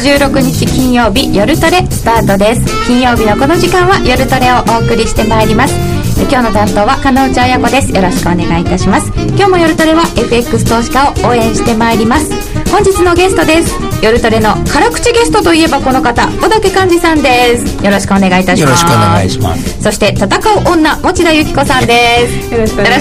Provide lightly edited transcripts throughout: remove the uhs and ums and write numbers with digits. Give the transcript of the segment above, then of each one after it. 月16日金曜日、夜トレスタートです。金曜日のこの時間は夜トレをお送りしてまいります。今日の担当は金内彩子です。よろしくお願いいたします。今日も夜トレは FX 投資家を応援してまいります。本日のゲストです。夜トレの辛口ゲストといえばこの方、小竹寛二さんです。よろしくお願いいたします。よろしくお願いします。そして戦う女、持田由紀子さんです。よろしくお願いい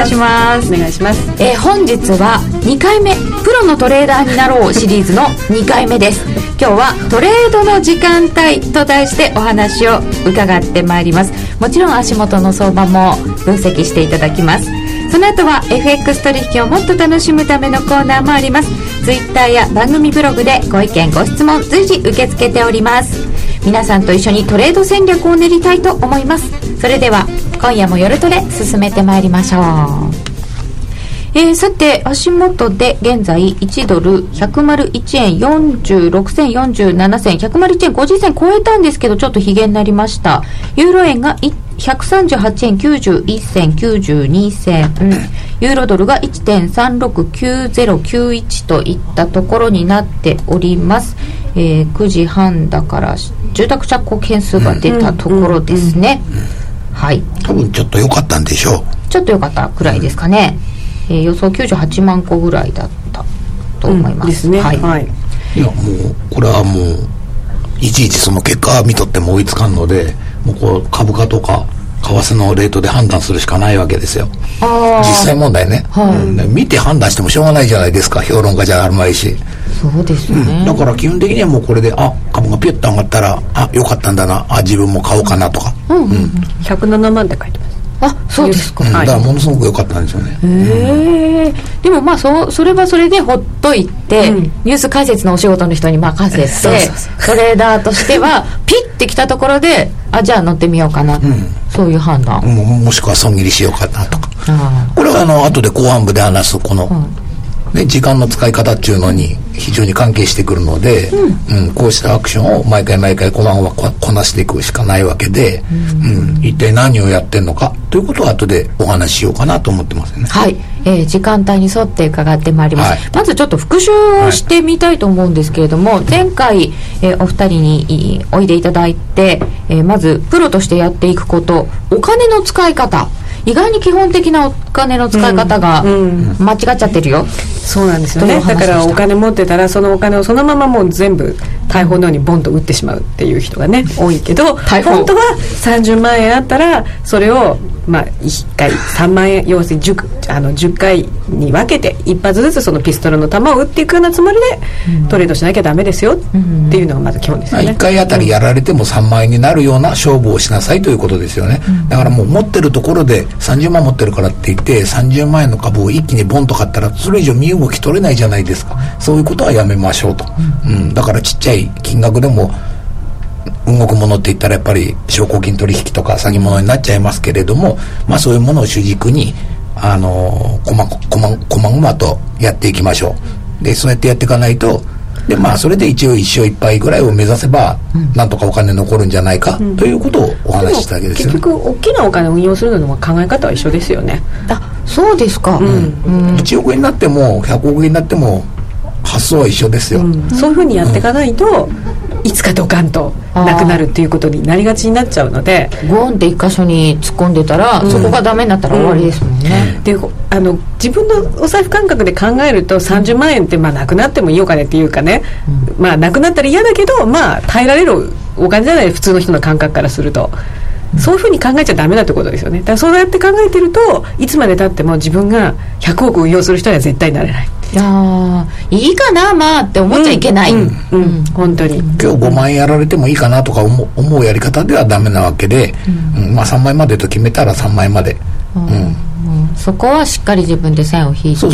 たします。お願いします。本日は2回目、プロのトレーダーになろうシリーズの2回目です。今日はトレードの時間帯と題してお話を伺ってまいります。もちろん足元の相場も分析していただきます。その後は FX 取引をもっと楽しむためのコーナーもあります。Twitter や番組ブログでご意見ご質問随時受け付けております。皆さんと一緒にトレード戦略を練りたいと思います。それでは今夜も夜トレ進めてまいりましょう。さて、足元で現在1ドル101円46銭47銭101円50銭超えたんですけど、ちょっとヒゲになりました。ユーロ円が138円91銭92銭、ユーロドルが 1.369091 といったところになっております。9時半だから住宅着工件数が出たところですね。はい。多分ちょっと良かったんでしょう。ちょっと良かったくらいですかね。予想98万個ぐらいだったと思います、ですね。はい、はい、いやもうこれはもういちいちその結果見とっても追いつかんので、もうこう株価とか為替のレートで判断するしかないわけですよ。あ、実際問題ね、はい、見て判断してもしょうがないじゃないですか。評論家じゃあるまいし。そうですね、だから基本的にはもうこれで、あ、株がピュッと上がったら、あ、よかったんだな、あ、自分も買おうかなとか、107万で書いてます。あ、そうですか、うん、だからものすごく良かったんですよね。でもまあ それはそれでほっといて、ニュース解説のお仕事の人に任せて、トレーダーとしてはピッてきたところで、あ、じゃあ乗ってみようかな、そういう判断、もしくは損切りしようかなとか。これは後で後半部で話すこの、ね、時間の使い方っていうのに非常に関係してくるので、こうしたアクションを毎回毎回このままこなしていくしかないわけで、一体何をやってんのかということを後でお話ししようかなと思ってますよね。はい、時間帯に沿って伺ってまいります、はい、まずちょっと復習をしてみたいと思うんですけれども、前回、お二人においでいただいて、まずプロとしてやっていくこと、お金の使い方、意外に基本的なお金の使い方が間違っちゃってるよ、そうなんですよね。だからお金持ってたらそのお金をそのままもう全部大砲のようにボンと打ってしまうっていう人がね、多いけど、本当は30万円あったらそれをまあ1回3万円要するに 10回に分けて一発ずつそのピストルの弾を打っていくようなつもりでトレードしなきゃダメですよっていうのがまず基本ですよね。1回あたりやられても3万円になるような勝負をしなさいということですよね。だからもう持ってるところで30万持ってるからって言って30万円の株を一気にボンと買ったらそれ以上身動き取れないじゃないですか。そういうことはやめましょうと、だからちっちゃい金額でも動くものって言ったらやっぱり証拠金取引とか詐欺物になっちゃいますけれども、まあそういうものを主軸にこまごまとやっていきましょう。でそうやってやっていかないと、でまあそれで一応一生いっぱいぐらいを目指せばなんとかお金残るんじゃないかということをお話ししたわけですよね。結局大きなお金を運用するのも考え方は一緒ですよね。あ、そうですか、1億円になっても100億円になっても発想は一緒ですよ、そういうふうにやっていかないと、いつかドカンとなくなるっていうことになりがちになっちゃうので、ゴーンって一箇所に突っ込んでたら、そこがダメになったら終わりですもんね、で自分のお財布感覚で考えると30万円ってまあなくなってもいいお金っていうかね、まあなくなったら嫌だけどまあ耐えられるお金じゃない、普通の人の感覚からすると。そういうふうに考えちゃダメだってことですよね。だからそうやって考えてると、いつまでたっても自分が100億運用する人には絶対なれない。いや、いいかなまあって思っちゃいけない、本当に今日5万円やられてもいいかなとか思うやり方ではダメなわけで、まあ3万円までと決めたら3万円まで、そこはしっかり自分で線を引いて、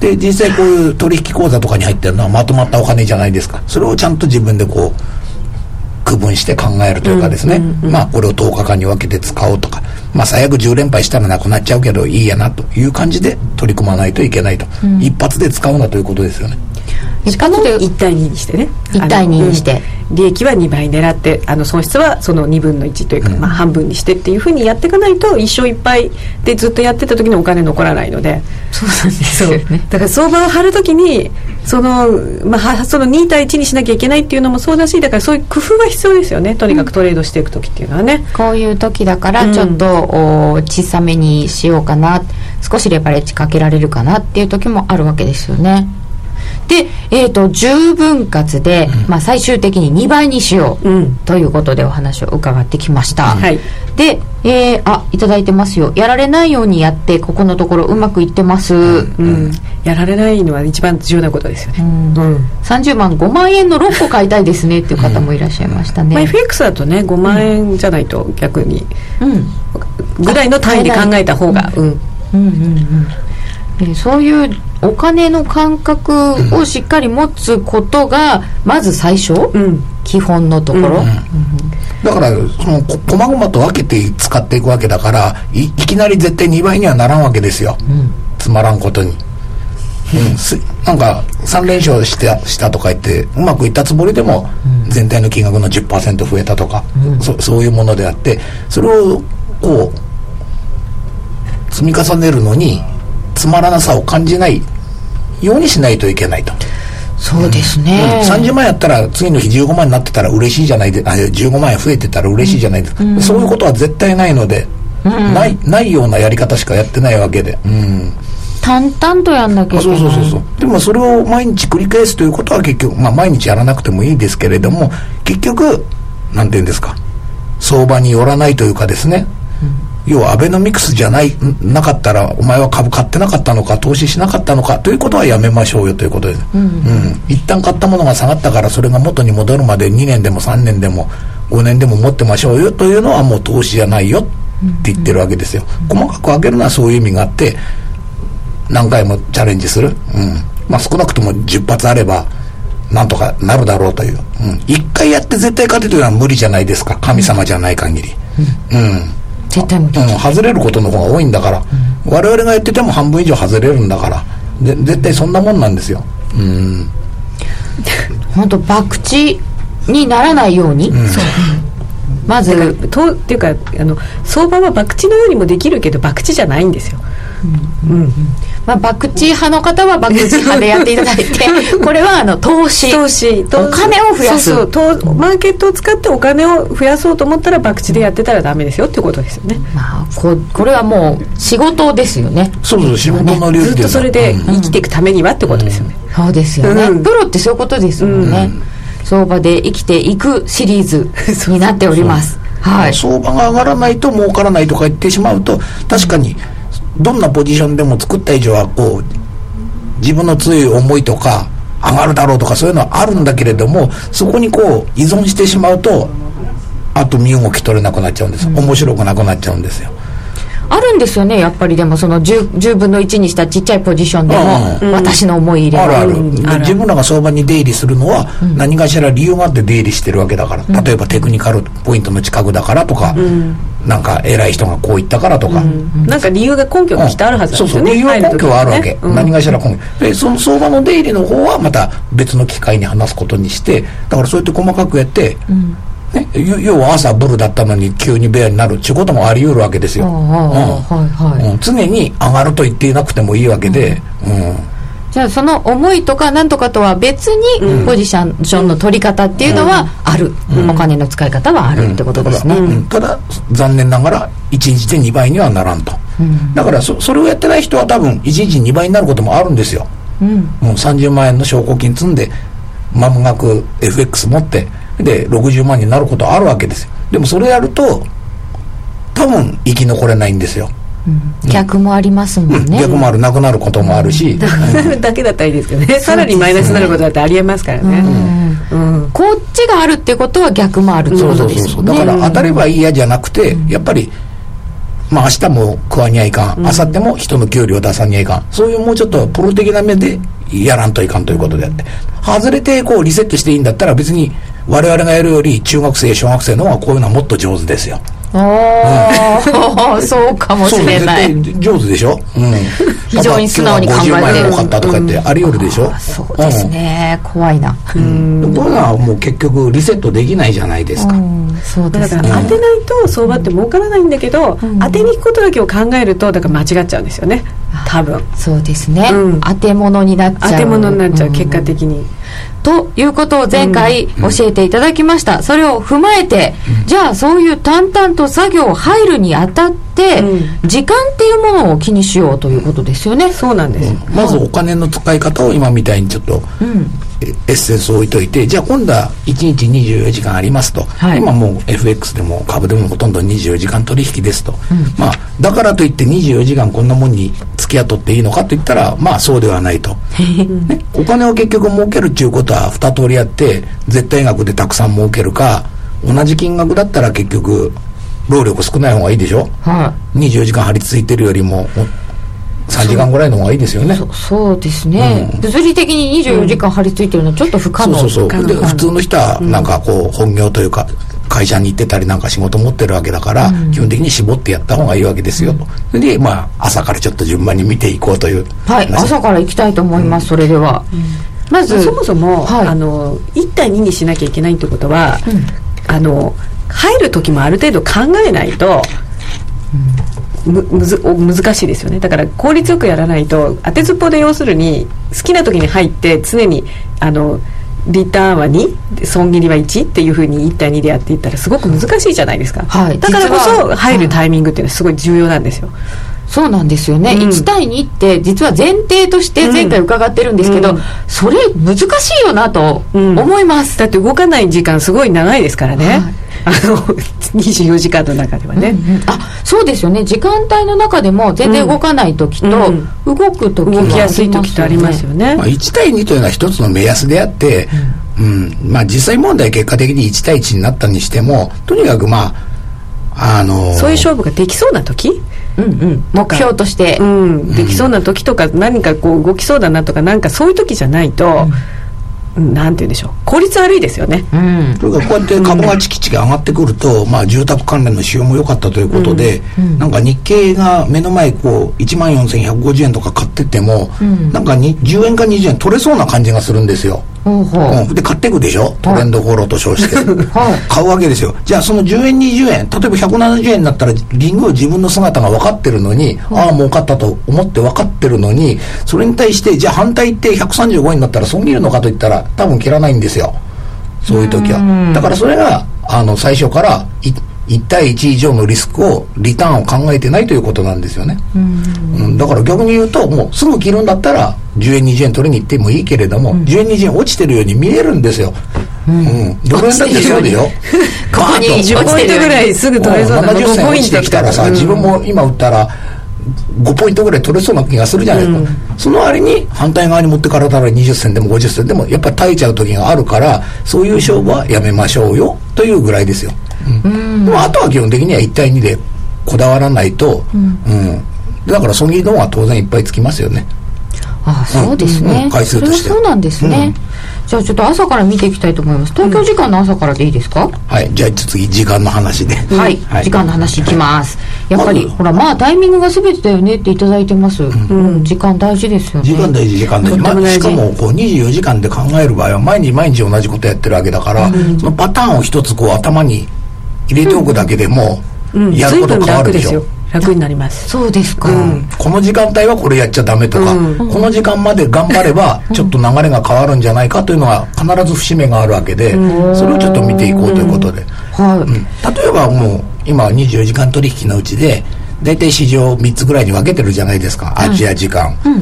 で実際こういう取引口座とかに入ってるのはまとまったお金じゃないですか。それをちゃんと自分でこう区分して考えるというかですね、まあこれを10日間に分けて使おうとか、まあ最悪10連敗したらなくなっちゃうけどいいやなという感じで取り組まないといけないと、一発で使うなということですよね。しかも1対2にしてね、1対2にして、うん、利益は2倍狙って、損失はその2分の1というか、うん、まあ、半分にしてっていうふうにやっていかないと、一生いっぱいでずっとやってた時にお金残らないので。そうなんですよね。だから相場を張る時にその2対1にしなきゃいけないっていうのもそうだし、だからそういう工夫が必要ですよね。とにかくトレードしていく時っていうのはね、うん、こういう時だからちょっと、うん、小さめにしようかな、少しレバレッジかけられるかなっていう時もあるわけですよね。で、10分割で、まあ、最終的に2倍にしよう、うん、ということでお話を伺ってきました、はい、で、いただいてますよ。やられないようにやって、ここのところうまくいってます、うんうん、やられないのは一番重要なことですよね、うんうん、30万5万円の6個買いたいですねっていう方もいらっしゃいましたね、うん、まあ、FX だとね5万円じゃないと逆に、うん、ぐらいの単位で考えた方が、うんうんうんうん、そういうお金の感覚をしっかり持つことがまず最初、うん、基本のところ、うんうん、だからそのこまごまと分けて使っていくわけだから、 いきなり絶対2倍にはならんわけですよ、うん、つまらんことに、うん、なんか3連勝したとか言ってうまくいったつもりでも、うん、全体の金額の 10% 増えたとか、うん、そういうものであって、それをこう積み重ねるのにつまらなさを感じないようにしないといけないと。そうですね、うん、30万やったら次の日15万になってたら嬉しいじゃないで、15万円増えてたら嬉しいじゃないですか、うん、そういうことは絶対ないので、うん、ないようなやり方しかやってないわけで、うん、淡々とやんなきゃいけない。そうでもそれを毎日繰り返すということは結局、まあ、毎日やらなくてもいいですけれども、結局なんて言うんですか、相場によらないというかですね、要はアベノミクスじゃないなかったらお前は株買ってなかったのか、投資しなかったのかということはやめましょうよということです、うんうん、一旦買ったものが下がったから、それが元に戻るまで2年でも3年でも5年でも持ってましょうよというのはもう投資じゃないよって言ってるわけですよ、うんうん、細かく分けるのはそういう意味があって、何回もチャレンジする、うん、まあ、少なくとも10発あればなんとかなるだろうという、うん、1回やって絶対勝てというのは無理じゃないですか、神様じゃない限り、うん、うん、絶対無理、うん、外れることの方が多いんだから、うん、我々がやってても半分以上外れるんだからで、絶対そんなもんなんですよ、うん、本当博打にならないように、うん、そうまずとっていうか、相場は博打のようにもできるけど博打じゃないんですよ、うんうんうん、まあ、博打派の方は博打派でやっていただいてこれは投資お金を増やす、そうマーケットを使ってお金を増やそうと思ったら博打でやってたらダメですよってことですよね、まあ、これはもう仕事ですよね。そう仕事の流儀、ずっとそれで生きていくためにはってことですよね、うん、そうですよね、うん、プロってそういうことですもんね、うんうん、相場で生きていくシリーズになっておりますはい、相場が上がらないと儲からないとか言ってしまうと、確かにどんなポジションでも作った以上はこう自分の強い思いとか上がるだろうとかそういうのはあるんだけれども、そこにこう依存してしまうとあと身動き取れなくなっちゃうんです、うん、面白くなくなっちゃうんですよ。あるんですよね、やっぱり。でもその 10分の1にしたちっちゃいポジションでも、うん、私の思い入れがある、うん、ある。自分らが相場に出入りするのは何かしら理由があって出入りしてるわけだから、うん、例えばテクニカルポイントの近くだからとか、うん、なんか偉い人がこう言ったからとか、うん、なんか理由が根拠がきっとあるはずなんですよね、うん、そうそう理由は根拠はあるわけ、うん、何かしら根拠で、その相場の出入りの方はまた別の機会に話すことにして、だからそうやって細かくやって、うん、ね、要は朝ブルだったのに急にベアになるっていうこともあり得るわけですよ、うん、はいはい、うん、常に上がると言っていなくてもいいわけで、うんうん、じゃあその思いとかなんとかとは別にポジションの取り方っていうのはある、うん、お金の使い方はあるってことですね、うんうん、ただ残念ながら1日で2倍にはならんと、うん、だからそれをやってない人は多分1日2倍になることもあるんですよ、うん、もう30万円の証拠金積んで満額 FX 持ってで60万になることあるわけですよ。でもそれやると多分生き残れないんですよ、うん、逆もありますもんね、うん、逆もある、なくなることもあるし、なくなるだけだったらいいですけどね、さらにマイナスになることだってありえますからね、うんうんうん、こっちがあるってことは逆もあるってことですよね。だから当たればいいやじゃなくて、やっぱりまあ明日も食わにはいかん、明後日も人の給料出さにはいかん、そういうもうちょっとプロ的な目でやらんといかんということであって、外れてこうリセットしていいんだったら別に我々がやるより中学生小学生の方がこういうのはもっと上手ですよ。お、うん、そうかもしれない。上手でしょ、うん、非常に素直に考えてる。50枚多かったとか言ってあり得るでしょ、うん、そうですね、うん、怖いな。こういうのはもう結局リセットできないじゃないですか、うん、そうですね。だから当てないと相場って儲からないんだけど、うん、当てに行くことだけを考えるとだから間違っちゃうんですよね、多分。そうですね、うん、当て物になっちゃう。当て物になっちゃう、うん、結果的にということを前回教えていただきました、うん、それを踏まえて、うん、じゃあそういう淡々と作業を入るにあたって、うん、時間っていうものを気にしようということですよね。そうなんです、うん、まずお金の使い方を今みたいにちょっと、うん、エッセンスを置いといて、じゃあ今度は1日24時間ありますと、はい、今もう FX でも株でもほとんど24時間取引ですと、うん、まあ、だからといって24時間こんなもんに付き合っとっていいのかといったら、まあそうではないと、ね、お金を結局儲けるっていうことは2通りあって、絶対額でたくさん儲けるか、同じ金額だったら結局労力少ない方がいいでしょ、はい、24時間張り付いてるよりも3時間ぐらいの方がいいですよね。そうですね、うん、物理的に24時間張り付いてるのはちょっと不可能、うん、そうで普通の人はなんかこう本業というか会社に行ってたりなんか仕事持ってるわけだから、うん、基本的に絞ってやった方がいいわけですよと、うん、で、まあ、朝からちょっと順番に見ていこうという、はい、朝から行きたいと思います、うん、それでは、うん、まずそもそも、はい、1対2にしなきゃいけないってことは、うん、入る時もある程度考えないと、うん、難しいですよね。だから効率よくやらないと、当てずっぽで要するに好きな時に入って常にリターンは2、損切りは1っていう風に1対2でやっていったらすごく難しいじゃないですか、はい、だからこそ入るタイミングっていうのはすごい重要なんですよ、はい。そうなんですよね、うん、1対2って実は前提として前回伺ってるんですけど、うん、それ難しいよなと思います、うん、だって動かない時間すごい長いですからね、はい、24時間の中ではね、うんうん、あ、そうですよね。時間帯の中でも全然動かない時と動く時、動きやすい時とありますよね、まあ、1対2というのは一つの目安であって、うんうん、まあ実際問題結果的に1対1になったにしても、とにかくまあそういう勝負ができそうな時、うんうん、目標として、うん、できそうな時とか、何かこう動きそうだなとか、なんかそういう時じゃないと、うん、なんて言うんでしょう、効率悪いですよね、うん、というかこうやって株がチキチキ上がってくると、うん、まあ、住宅関連の仕様も良かったということで、うんうん、なんか日経が目の前こう 14,150 円とか買ってても、うん、なんか10円か20円取れそうな感じがするんですよ、うんうん、で買っていくでしょ、トレンドフォローと称して、はい、買うわけですよ。じゃあその10円20円、例えば170円になったらリングを自分の姿が分かってるのに、はい、ああ儲かったと思って分かってるのに、それに対してじゃあ反対って135円になったら損切るのかといったら多分切らないんですよ、そういう時は。だからそれが最初から1対1以上のリスクを、リターンを考えてないということなんですよね、うん、だから逆に言うと、もうすぐ切るんだったら10円20円取りに行ってもいいけれども、うん、10円20円落ちてるように見えるんですよ、うんうん、どれだってそうでしょここに10ポイントぐらいすぐ取れそうな、70銭落ちてきたらさ、うん、自分も今売ったら5ポイントぐらい取れそうな気がするじゃないですか、うん、その割に反対側に持ってからたら20銭でも50銭でもやっぱり耐えちゃう時があるから、そういう勝負はやめましょうよというぐらいですよ、うん、でもあとは基本的には1対2でこだわらないと、うんうん、だから損切りの方は当然いっぱいつきますよね。ああ、そうですね、うんうん、回数としてそれはそうなんですね、うん、じゃあちょっと朝から見ていきたいと思います。東京時間の朝からでいいですか、うん、はい。じゃあ次時間の話で、うん、はい、はい、時間の話いきます、はい、やっぱり、ま、ほらまあタイミングが全てだよねっていただいてます、うんうん、時間大事ですよね。時間大事、時間大事、まあ、しかもこう24時間で考える場合は毎日毎日同じことやってるわけだから、うん、そのパターンを一つこう頭に入れておくだけでも、うん、やること変わるでしょ、うん、楽になります。そうですか、うん、この時間帯はこれやっちゃダメとか、うん、この時間まで頑張ればちょっと流れが変わるんじゃないかというのは必ず節目があるわけで、それをちょっと見ていこうということで、はい、うん、例えばもう今24時間取引のうちでだいたい市場を3つぐらいに分けてるじゃないですか。アジア時間、うん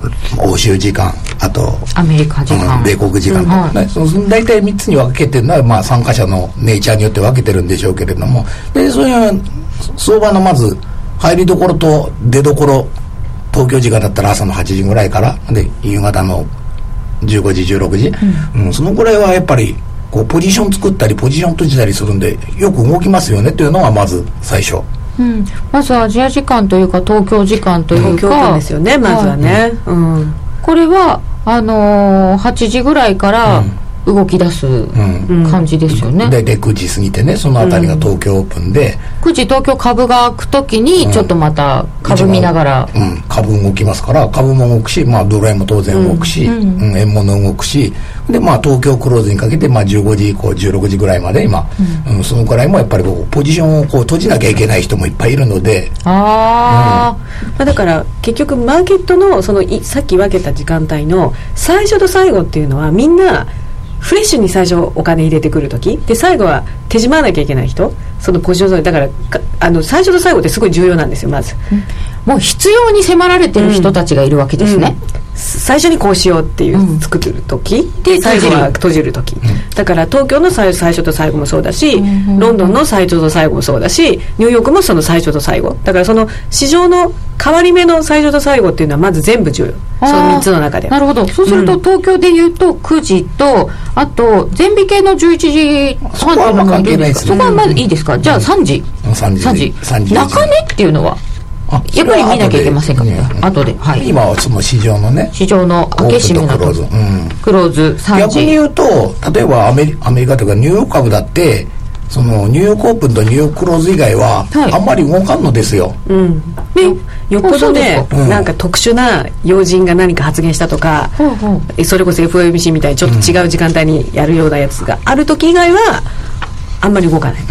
うん、欧州時間、あとアメリカ時間、うん、米国時間と、うん、はい、だいたい3つに分けてるのは、まあ、参加者のネイチャーによって分けてるんでしょうけれども、でそういう相場のまず入りどころと出どころ、東京時間だったら朝の8時ぐらいからで夕方の15時16時、うんうん、そのぐらいはやっぱりこうポジション作ったりポジション閉じたりするんでよく動きますよねというのがまず最初、うん、まずアジア時間というか東京時間というか東京間ですよね、まずはね、うんうん、これは8時ぐらいから、うん、動き出す感じですよね、うん、で9時過ぎてね、そのあたりが東京オープンで、うん、9時東京株が開くときにちょっとまた株見ながら、うんうん、株動きますから、株も動くし、まあ、ドル円も当然動くし、うんうん、円物動くしで、まあ、東京クローズにかけて、まあ、15時以降16時ぐらいまで今、うんうん、そのくらいもやっぱりこうポジションをこう閉じなきゃいけない人もいっぱいいるので、あ、うん、まあ、だから結局マーケット の、 そのさっき分けた時間帯の最初と最後っていうのはみんなフレッシュに最初お金入れてくるときで、最後は手締まわなきゃいけない人、そのポジション取りだから、最初と最後ってすごい重要なんですよ。まず、うん、もう必要に迫られてる人たちがいるわけですね、うんうん、最初にこうしようっていう、うん、作るときで最後は閉じるとき、うん、だから東京の最初と最後もそうだし、うん、ロンドンの最初と最後もそうだし、ニューヨークもその最初と最後だから、その市場の変わり目の最初と最後っていうのはまず全部重要、その3つの中で。なるほど。そうすると、うん、東京でいうと9時と、あと全日系の11時半、そこはまあ関係ないですね。そこはまずいいですか、うん、じゃあ3時中値っていうのはやっぱり見なきゃいけませんか、後で、はい、今はその市場のね、市場の開け閉めのクローズ、うん、クローズ3時。逆に言うと、例えばアメリカとかニューヨーク株だって、そのニューヨークオープンとニューヨーククローズ以外は、はい、あんまり動かんのですよ、うん、よっぽどね、うん、なんか特殊な要人が何か発言したとか、うん、それこそ FOMC みたいにちょっと違う時間帯にやるようなやつがある時以外はあんまり動かない、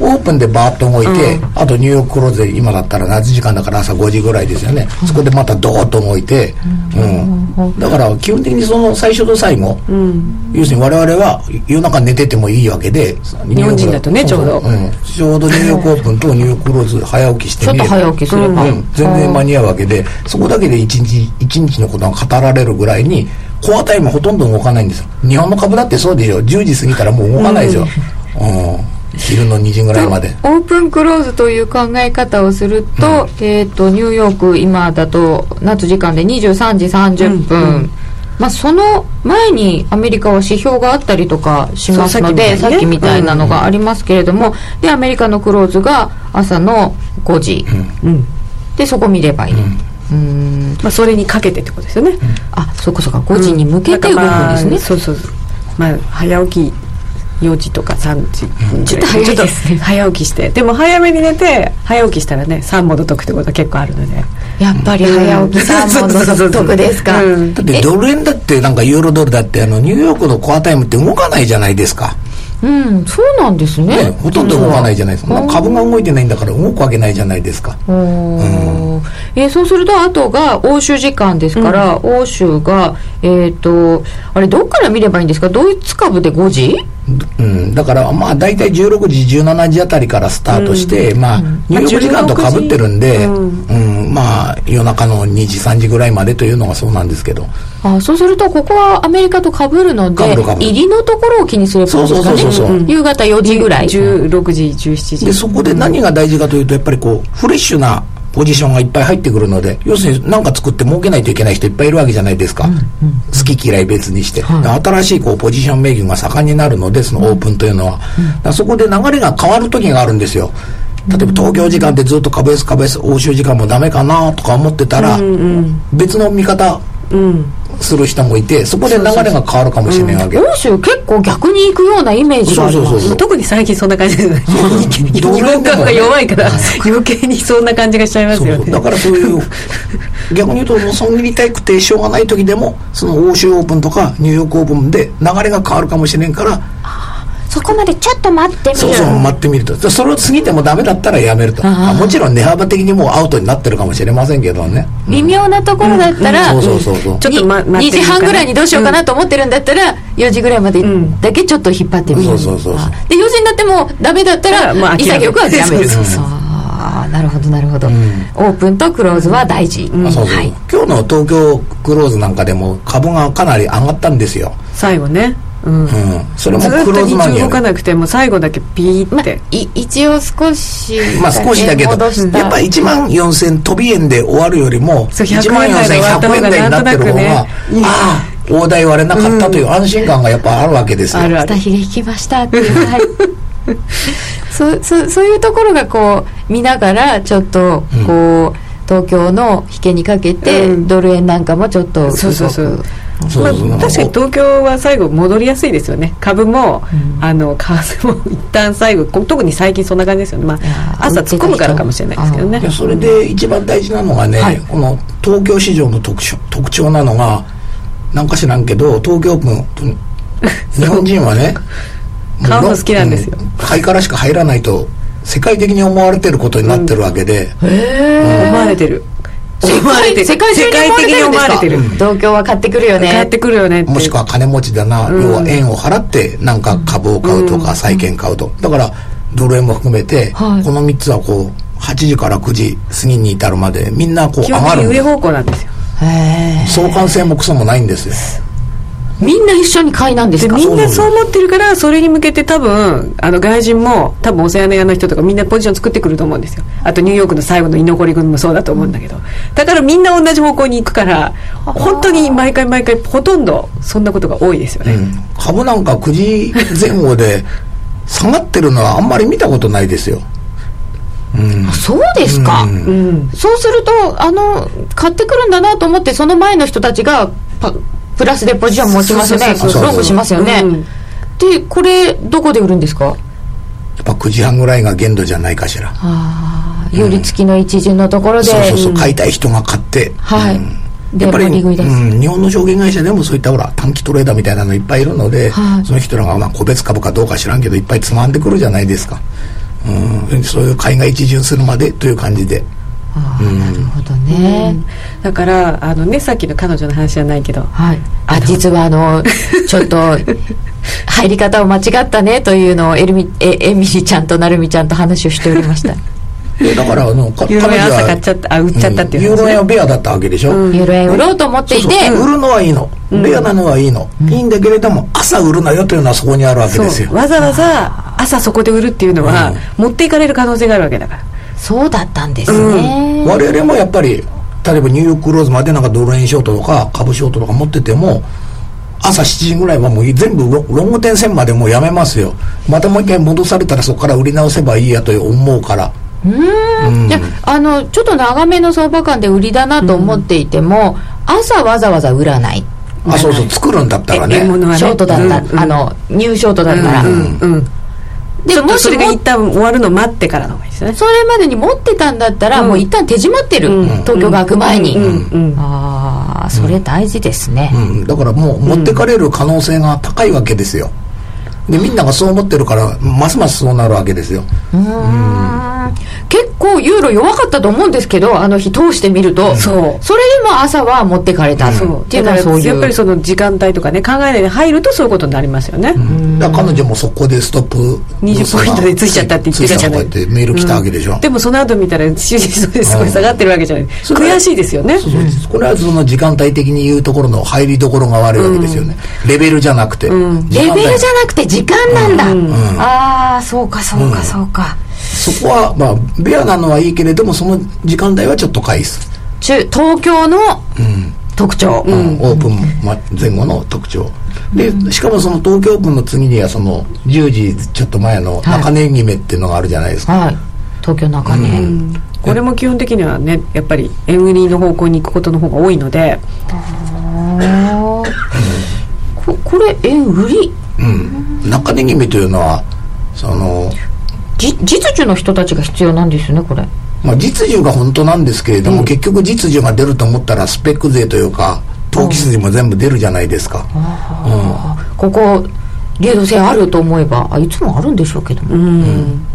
うん、オープンでバーッと動いて、うん、あとニューヨーククローズで今だったら夏時間だから朝5時ぐらいですよね、うん、そこでまたドーッと動いて、うんうん、だから基本的にその最初と最後、うん、要するに我々は夜中寝ててもいいわけで、日本人だとね、ちょうど、うん、ちょうどニューヨークオープンとニューヨーククローズ早起きして、ね、ちょっと早起きすれば、うん、全然間に合うわけで、そこだけで一日のことが語られるぐらいにコアタイムほとんど動かないんですよ。日本の株だってそうですよ、10時過ぎたらもう動かないですよ、うんうん、昼の2時ぐらいまで。オープンクローズという考え方をすると、うん、ニューヨーク今だと夏時間で23時30分、うんうん、まあ、その前にアメリカは指標があったりとかしますので、さっきみたいなのがありますけれども、うんうん、でアメリカのクローズが朝の5時、うん、でそこ見ればいい、うん、まあ、それにかけてってことですよね、うん、あ、そこそこ5時に向けて動くんですね、うん、そうそうそう、まあ、早起き4時とか3時、うん、ちょっと早いですね。早起きして、でも早めに寝て早起きしたらね、3も解くってことは結構あるので、やっぱり早起き3も解くですか、うん、だってドル円だってなんかユーロドルだって、ニューヨークのコアタイムって動かないじゃないですか。うん、そうなんです ね、ほとんど動かないじゃないですか、うん、株が動いてないんだから動くわけないじゃないですか、うん、そうするとあとが欧州時間ですから、うん、欧州があれどっから見ればいいんですか。ドイツ株で5時、うん、だからまあ大体16時17時あたりからスタートして、うん、まあニューヨーク時間とかぶってるんで、うんうん、まあ夜中の2時3時ぐらいまでというのがそうなんですけど、あ、そうするとここはアメリカとかぶるので入りのところを気にすればいいんですかね。夕方4時ぐらい、16時17時で、そこで何が大事かというと、やっぱりこうフレッシュなポジションがいっぱい入ってくるので、要するに何か作って儲けないといけない人いっぱいいるわけじゃないですか、うんうん、好き嫌い別にして、はい、新しいこうポジションメイキングが盛んになるので、そのオープンというのは、うんうん、だからそこで流れが変わる時があるんですよ。例えば東京時間でずっと株安株安、欧州時間もダメかなとか思ってたら、うんうん、別の見方、うんする人もいて、そこで流れが変わるかもしれないわけ、うん、欧州結構逆に行くようなイメージがあります。そう特に最近そんな感じですね。日本株が弱いから余計にそんな感じがしちゃいますよね。そうそう、だからそういう逆に言うと損切りたくてしょうがない時でも、その欧州オープンとかニューヨークオープンで流れが変わるかもしれんから、そこまでちょっと待ってみる、そうそう待ってみると、それを過ぎてもダメだったらやめると、もちろん値幅的にもうアウトになってるかもしれませんけどね、うん、微妙なところだったらちょっと2時半ぐらいにどうしようかなと思ってるんだったら、4時ぐらいまでだけちょっと引っ張ってみる、うん、そうそうそうそうで、4時になってもダメだったら潔くはやめる。そうそうそう、あ、なるほどなるほど、うん、オープンとクローズは大事、うん、そうそう、はい、今日の東京クローズなんかでも株がかなり上がったんですよ、最後ね、うんうん、それもクローズマニアずっと動かなくても最後だけピーって、まあ、一応少し、まあ少しだけど、やっぱり1万4000飛び円で終わるよりも1万4100円台になってる方が、ね、ああ大台割れなかったという安心感がやっぱあるわけですよ、うん、あるある、下髭引きましたっていう、はい、そういうところがこう見ながらちょっとこう、うん、東京の引けにかけて、うん、ドル円なんかもちょっとそうそうそうまあ、確かに東京は最後戻りやすいですよね。株も、うん、為替も一旦最後、特に最近そんな感じですよね。まあ、朝突っ込むからかもしれないですけどね。それで一番大事なのがね、はい、この東京市場の特徴なのが何か知らんけど、東京オープン日本人はね買うの好きなんですよ、うん、買いからしか入らないと世界的に思われてることになってるわけで、うん、思われてる、世界的に思われてる。東京は買ってくるよね、買ってくるよね、もしくは金持ちだな、うん、要は円を払ってなんか株を買うとか債券買うと、だからドル円も含めて、はい、この3つはこう8時から9時過ぎに至るまでみんなこう上がる、上方向なんですよ。相関性もクソもないんですよ。みんな一緒に買いなんですか。みんなそう思ってるから、それに向けて多分外人も多分オセアニアの人とかみんなポジション作ってくると思うんですよ。あとニューヨークの最後の居残り軍もそうだと思うんだけど、だからみんな同じ方向に行くから本当に毎回ほとんどそんなことが多いですよね、うん、株なんか9時前後で下がってるのはあんまり見たことないですよ。うん、そうですか、うん、そうすると買ってくるんだなと思って、その前の人たちがプラスでポジション持ちますよね、ロングしますよね、うん、でこれどこで売るんですか。やっぱ9時半ぐらいが限度じゃないかしら。あ、寄り付きの一巡のところで、うん、そうそう、買いたい人が買って、はい、うん、やっぱり、うん、日本の証券会社でもそういったほら短期トレーダーみたいなのいっぱいいるので、はい、その人らが、まあ、個別株かどうか知らんけどいっぱいつまんでくるじゃないですか。うん、そういう海外一巡するまでという感じで。あ、うん、なるほどね、うん、だからね、さっきの彼女の話じゃないけど、はい、実はちょっと入り方を間違ったねというのをエミリちゃんとなるみちゃんと話をしておりました。だからユーロ円朝買っちゃった、売っちゃったっていう、ね、うん、ユーロ円はベアだったわけでしょ、うん、ユーロ円売ろうと思っていて、そうそう、売るのはいいの、ベアなのはいいの、うん、いいんだけれども朝売るなよというのはそこにあるわけですよ。わざわざ朝そこで売るっていうのは、うん、持っていかれる可能性があるわけだから。そうだったんですね、うん、我々もやっぱり例えばニューヨーククローズまでなんかドル円ショートとか株ショートとか持ってても、朝7時ぐらいはもう全部ロング点線までもうやめますよ。またもう一回戻されたらそこから売り直せばいいやと思うから、うん、じゃあちょっと長めの相場感で売りだなと思っていても、うん、朝わざわざ売らない。あ、そうそう、作るんだったらね、ショートだった、うんうん、ニューショートだったら、うんうんうん、でもそれが一旦終わるの待ってからの方がいいですね。それまでに持ってたんだったら、うん、もう一旦手締まってる、うん、東京が開く前に、うんうんうん、ああ、それ大事ですね、うんうん、だからもう持ってかれる可能性が高いわけですよ。でみんながそう思ってるからますますそうなるわけですよ。うん、結構ユーロ弱かったと思うんですけど、あの日通してみると、うん、それでも朝は持ってかれた、うん、っていうのはそういう、やっぱりその時間帯とかね、考えないで入るとそういうことになりますよね、うん、だから彼女もそこでストップ20ポイントでついちゃったって言ってたじゃない、ついちゃったってメール来たわけでしょ、うん、でもその後見たら終始そうですごい下がってるわけじゃない、うん、悔しいですよね。そうそう、うん、これはその時間帯的に言うところの入りどころが悪いわけですよね、うん、レベルじゃなくて、うん、レベルじゃなくて時間なんだ、うんうん、ああ、そうかそうかそうか、うん、そこはまあベアなのはいいけれども、その時間帯はちょっと返す東京の特徴、うんうんうん、オープン前後の特徴で、しかもその東京オープンの次にはその10時ちょっと前の中値決めっていうのがあるじゃないですか、はいはい、東京中値、うん、これも基本的にはね、やっぱり円売りの方向に行くことの方が多いので、あこれ円売り、うん、中値決めというのはその実需の人たちが必要なんですよね、これ、まあ、実需が本当なんですけれども、うん、結局実需が出ると思ったらスペック税というか投機筋も全部出るじゃないですか、うん、ここ流動性あると思えばいつもあるんでしょうけども、うんうん、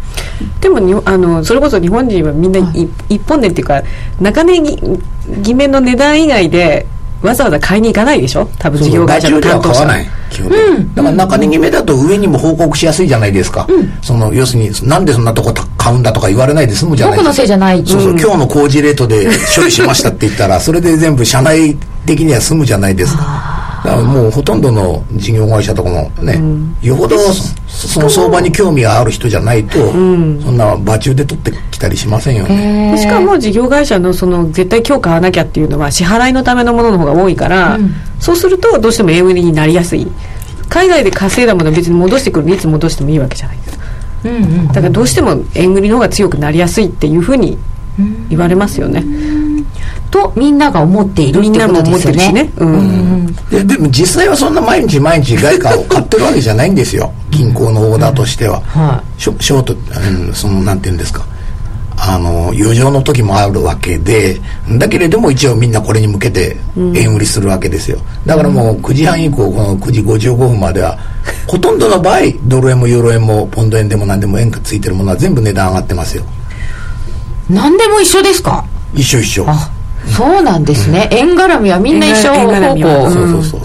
でもそれこそ日本人はみんな、はい、一本値っていうか中値決めの値段以外でわざわざ買いに行かないでしょ、多分事業会社の担当者は買わない基本、うん、だから中値決めだと上にも報告しやすいじゃないですか、うん、その要するになんでそんなとこ買うんだとか言われないで済むじゃないですか、僕のせいじゃない、そうそう、うん、今日の工事レートで処理しましたって言ったらそれで全部社内的には済むじゃないですか。だからもうほとんどの事業会社とかもね、うん、よほどその相場に興味がある人じゃないと、うん、そんな場中で取ってきたりしませんよね、しかも事業会社のその絶対今日買わなきゃっていうのは支払いのためのものの方が多いから、うん、そうするとどうしても円売りになりやすい。海外で稼いだもの別に戻してくるのいつ戻してもいいわけじゃないですか、うんうんうん、だからどうしても円売りの方が強くなりやすいっていうふうに言われますよね、うん、とみんなが思っているってことですよね。みんなも思ってるしね、うんうん、でも実際はそんな毎日毎日外貨を買ってるわけじゃないんですよ銀行のオーダーとしては、うんはい、ショート、うん、そのなんて言うんですか余剰の時もあるわけでだけれども一応みんなこれに向けて円売りするわけですよ。だからもう9時半以降この9時55分まではほとんどの場合ドル円もユーロ円もポンド円でも何でも円がついてるものは全部値段上がってますよ。何でも一緒ですか？一緒。あ、そうなんですね、うん、円絡みはみんな一緒方向、うん、そう、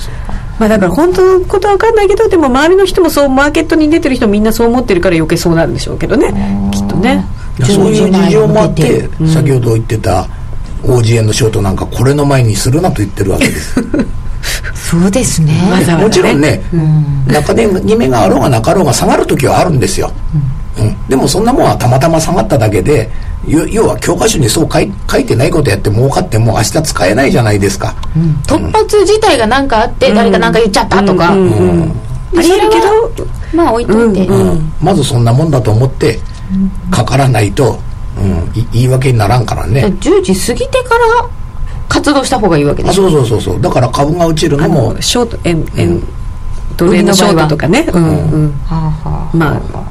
まあ、だから本当のことは分かんないけどでも周りの人もそうマーケットに出てる人みんなそう思ってるから余計そうなるんでしょうけどねきっとね。そういう事情もあって、うん、先ほど言ってた OG 円のショートなんかこれの前にするなと言ってるわけですそうですね、もちろんね、うん、中で決めがあろうがなかろうが下がる時はあるんですよ、うんうん、でもそんなもんはたまたま下がっただけで要は教科書にそう書いてないことやって儲かっても明日使えないじゃないですか、うんうん、突発自体が何かあって、うん、誰か何か言っちゃったとか、うんうんうん、ありえるけどまあ置いといて、うんうん、まずそんなもんだと思ってかからないと、うん、言い訳にならんからね。10時過ぎてから活動した方がいいわけですよ。そうだから株が落ちるのもショート円ドル円のショートとかね、うんうんうん、まあ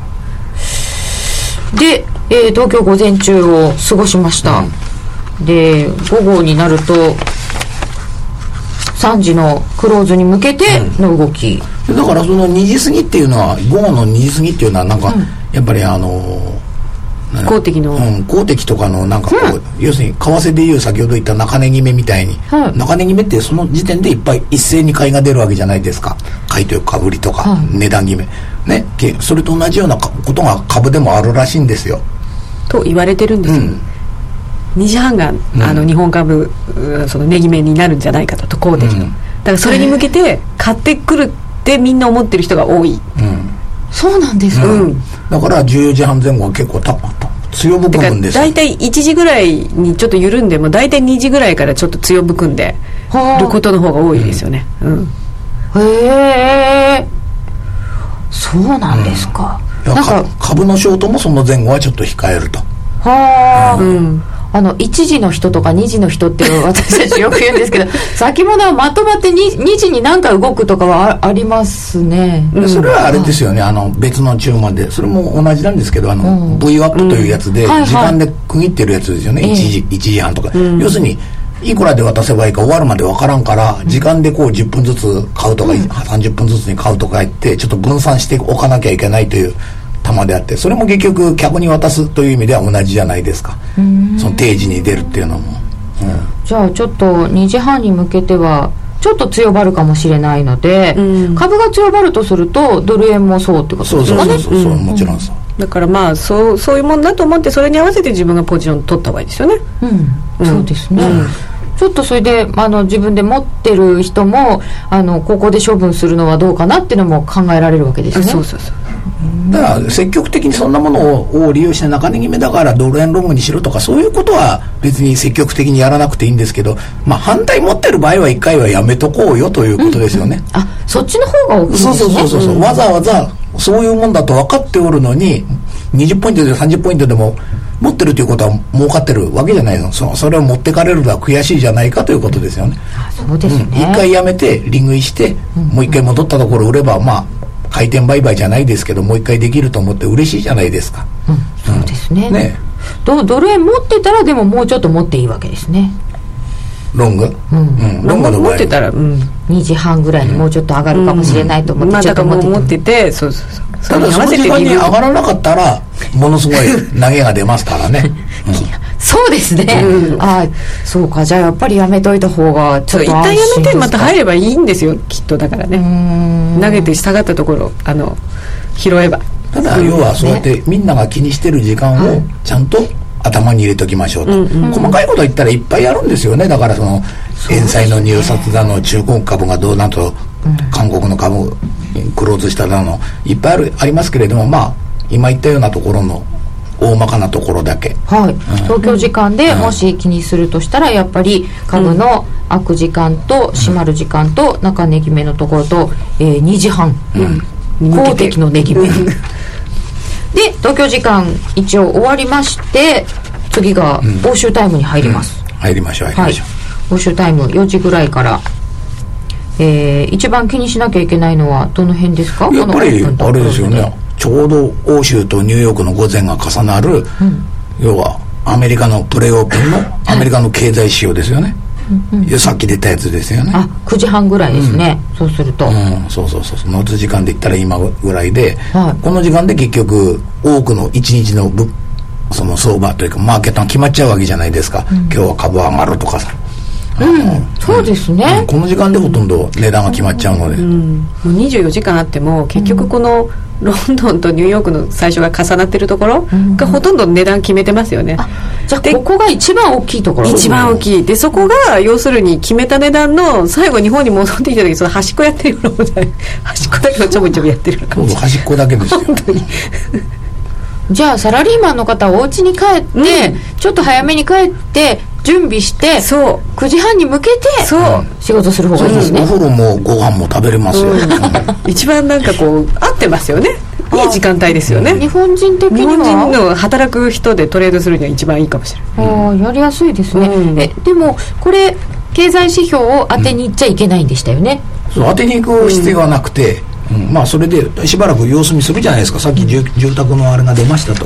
で、東京午前中を過ごしました、うん、で午後になると3時のクローズに向けての動き、うん、だからその2時過ぎっていうのは午後の2時過ぎっていうのはなんか、うんやっぱり公的とかのなんかこう、うん、要するに為替でいう先ほど言った中値決めみたいに、うん、中値決めってその時点でいっぱい一斉に買いが出るわけじゃないですか。買いというか売りとか、うん、値段決め、ね、それと同じようなことが株でもあるらしいんですよと言われてるんですよ、うん、2時半が、うん、日本株その値決めになるんじゃないかと公的の、うん、だからそれに向けて買ってくるってみんな思ってる人が多い、うんそうなんですか、うん、だから14時半前後は結構強含むんですよ。だいたい1時ぐらいにちょっと緩んでもだいたい2時ぐらいからちょっと強含んでることの方が多いですよね、うんうん、へえそうなんですか、うん、なんか株のショートもその前後はちょっと控えるとはあ、うん、1時の人とか2時の人って私たちよく言うんですけど先物はまとまって2時に何か動くとかは ありますね。それはあれですよね、はい、別の注文でそれも同じなんですけどうん、VWAP というやつで時間で区切ってるやつですよね、はいはい、1時半とか、要するにいくらで渡せばいいか終わるまでわからんから時間でこう10分ずつ買うとか、うん、30分ずつに買うとか言ってちょっと分散しておかなきゃいけないという玉であってそれも結局客に渡すという意味では同じじゃないですか。その定時に出るっていうのも、うん、じゃあちょっと2時半に向けてはちょっと強まるかもしれないので、うん、株が強まるとするとドル円もそうってことですかね。そうもちろんそう、うん、だからまあそういうもんだと思ってそれに合わせて自分がポジション取った方がいいですよね、うんうん、そうですね、うんちょっとそれで自分で持ってる人もここで処分するのはどうかなっていうのも考えられるわけですね。そうだから積極的にそんなものを利用して中値決めだからドル円ロングにしろとかそういうことは別に積極的にやらなくていいんですけど、まあ、反対持ってる場合は1回はやめとこうよということですよね、うんうん、あそっちの方が大きいですね。そう、わざわざそういうもんだと分かっておるのに20ポイントで30ポイントでも持ってるということは儲かってるわけじゃないの。それを持ってかれるのは悔しいじゃないかということですよね。そうですね、うん、1回やめて利食いして、うん、もう1回戻ったところ売ればまあ回転売買じゃないですけどもう1回できると思って嬉しいじゃないですか、うんうん、そうですね、ねドル円持ってたらでももうちょっと持っていいわけですねロング、うんうん、ロングの場合持ってたら、うん、2時半ぐらいにもうちょっと上がるかもしれないと思って、うんまあ、だからもう持っててそうただその時間に上がらなかったらものすごい投げが出ますからね、うん、そうですね、うん、あそうかじゃあやっぱりやめといた方がちょっと安心ですか。一旦やめてまた入ればいいんですよきっと。だからね投げて下がったところ拾えばただ要はそうやってみんなが気にしてる時間をちゃんと頭に入れときましょうと、うんうん、細かいこと言ったらいっぱいあるんですよね。だからその円債の入札だの中国株がどうなんと韓国の株クローズしただのいっぱいありますけれども、まあ今言ったようなところの大まかなところだけ、はいうん、東京時間でもし気にするとしたらやっぱり株の開く時間と閉まる時間と中値決めのところと、2時半、うん、公的の値決めで東京時間一応終わりまして次が欧州タイムに入ります、うんうん入りましょう、欧州タイム4時ぐらいから、一番気にしなきゃいけないのはどの辺ですか？やっぱりあれですよね、ちょうど欧州とニューヨークの午前が重なる、要はアメリカのプレーオープンのアメリカの経済指標ですよね、さっき出たやつですよね。あ、9時半ぐらいですね、そうすると、そうそうそう、の時間で言ったら今ぐらいで、この時間で結局多くの1日のその相場というかマーケットが決まっちゃうわけじゃないですか、今日は株は上がるとかさ、そうですね、この時間でほとんど値段が決まっちゃうので、もう24時間あっても結局このロンドンとニューヨークの最初が重なってるところがほとんど値段決めてますよね。じゃあここが一番大きいところ、一番大きいで、そこが要するに決めた値段の最後日本に戻ってきた時、その端っこやってるような、端っこだけのちょぼちょぼやってるような感じ、端っこだけですよ本当にじゃあサラリーマンの方はお家に帰って、ちょっと早めに帰って準備して9時半に向けて仕事する方がいいですね。お風呂もご飯も食べれますよ、一番なんかこう合ってますよね、いい時間帯ですよね、日本人的には。日本人の働く人でトレードするには一番いいかもしれない、やりやすいですね、でもこれ経済指標を当てにいっちゃいけないんでしたよね、当てに行く必要はなくて、まあそれでしばらく様子見するじゃないですか。さっき住宅のあれが出ましたと、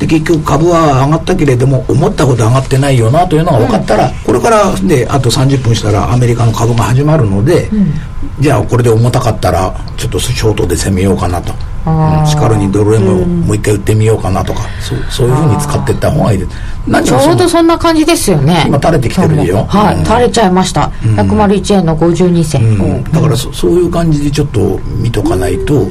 で結局株は上がったけれども思ったほど上がってないよなというのが分かったら、これからであと30分したらアメリカの株が始まるので、じゃあこれで重たかったらちょっとショートで攻めようかなと、しかるにドル円ももう一回売ってみようかなとか、そういうふうに使っていった方がいいです。ちょうどそんな感じですよね。今垂れてきてるでしょ、垂れちゃいました、101円の52銭、だからそういう感じでちょっと見とかないと、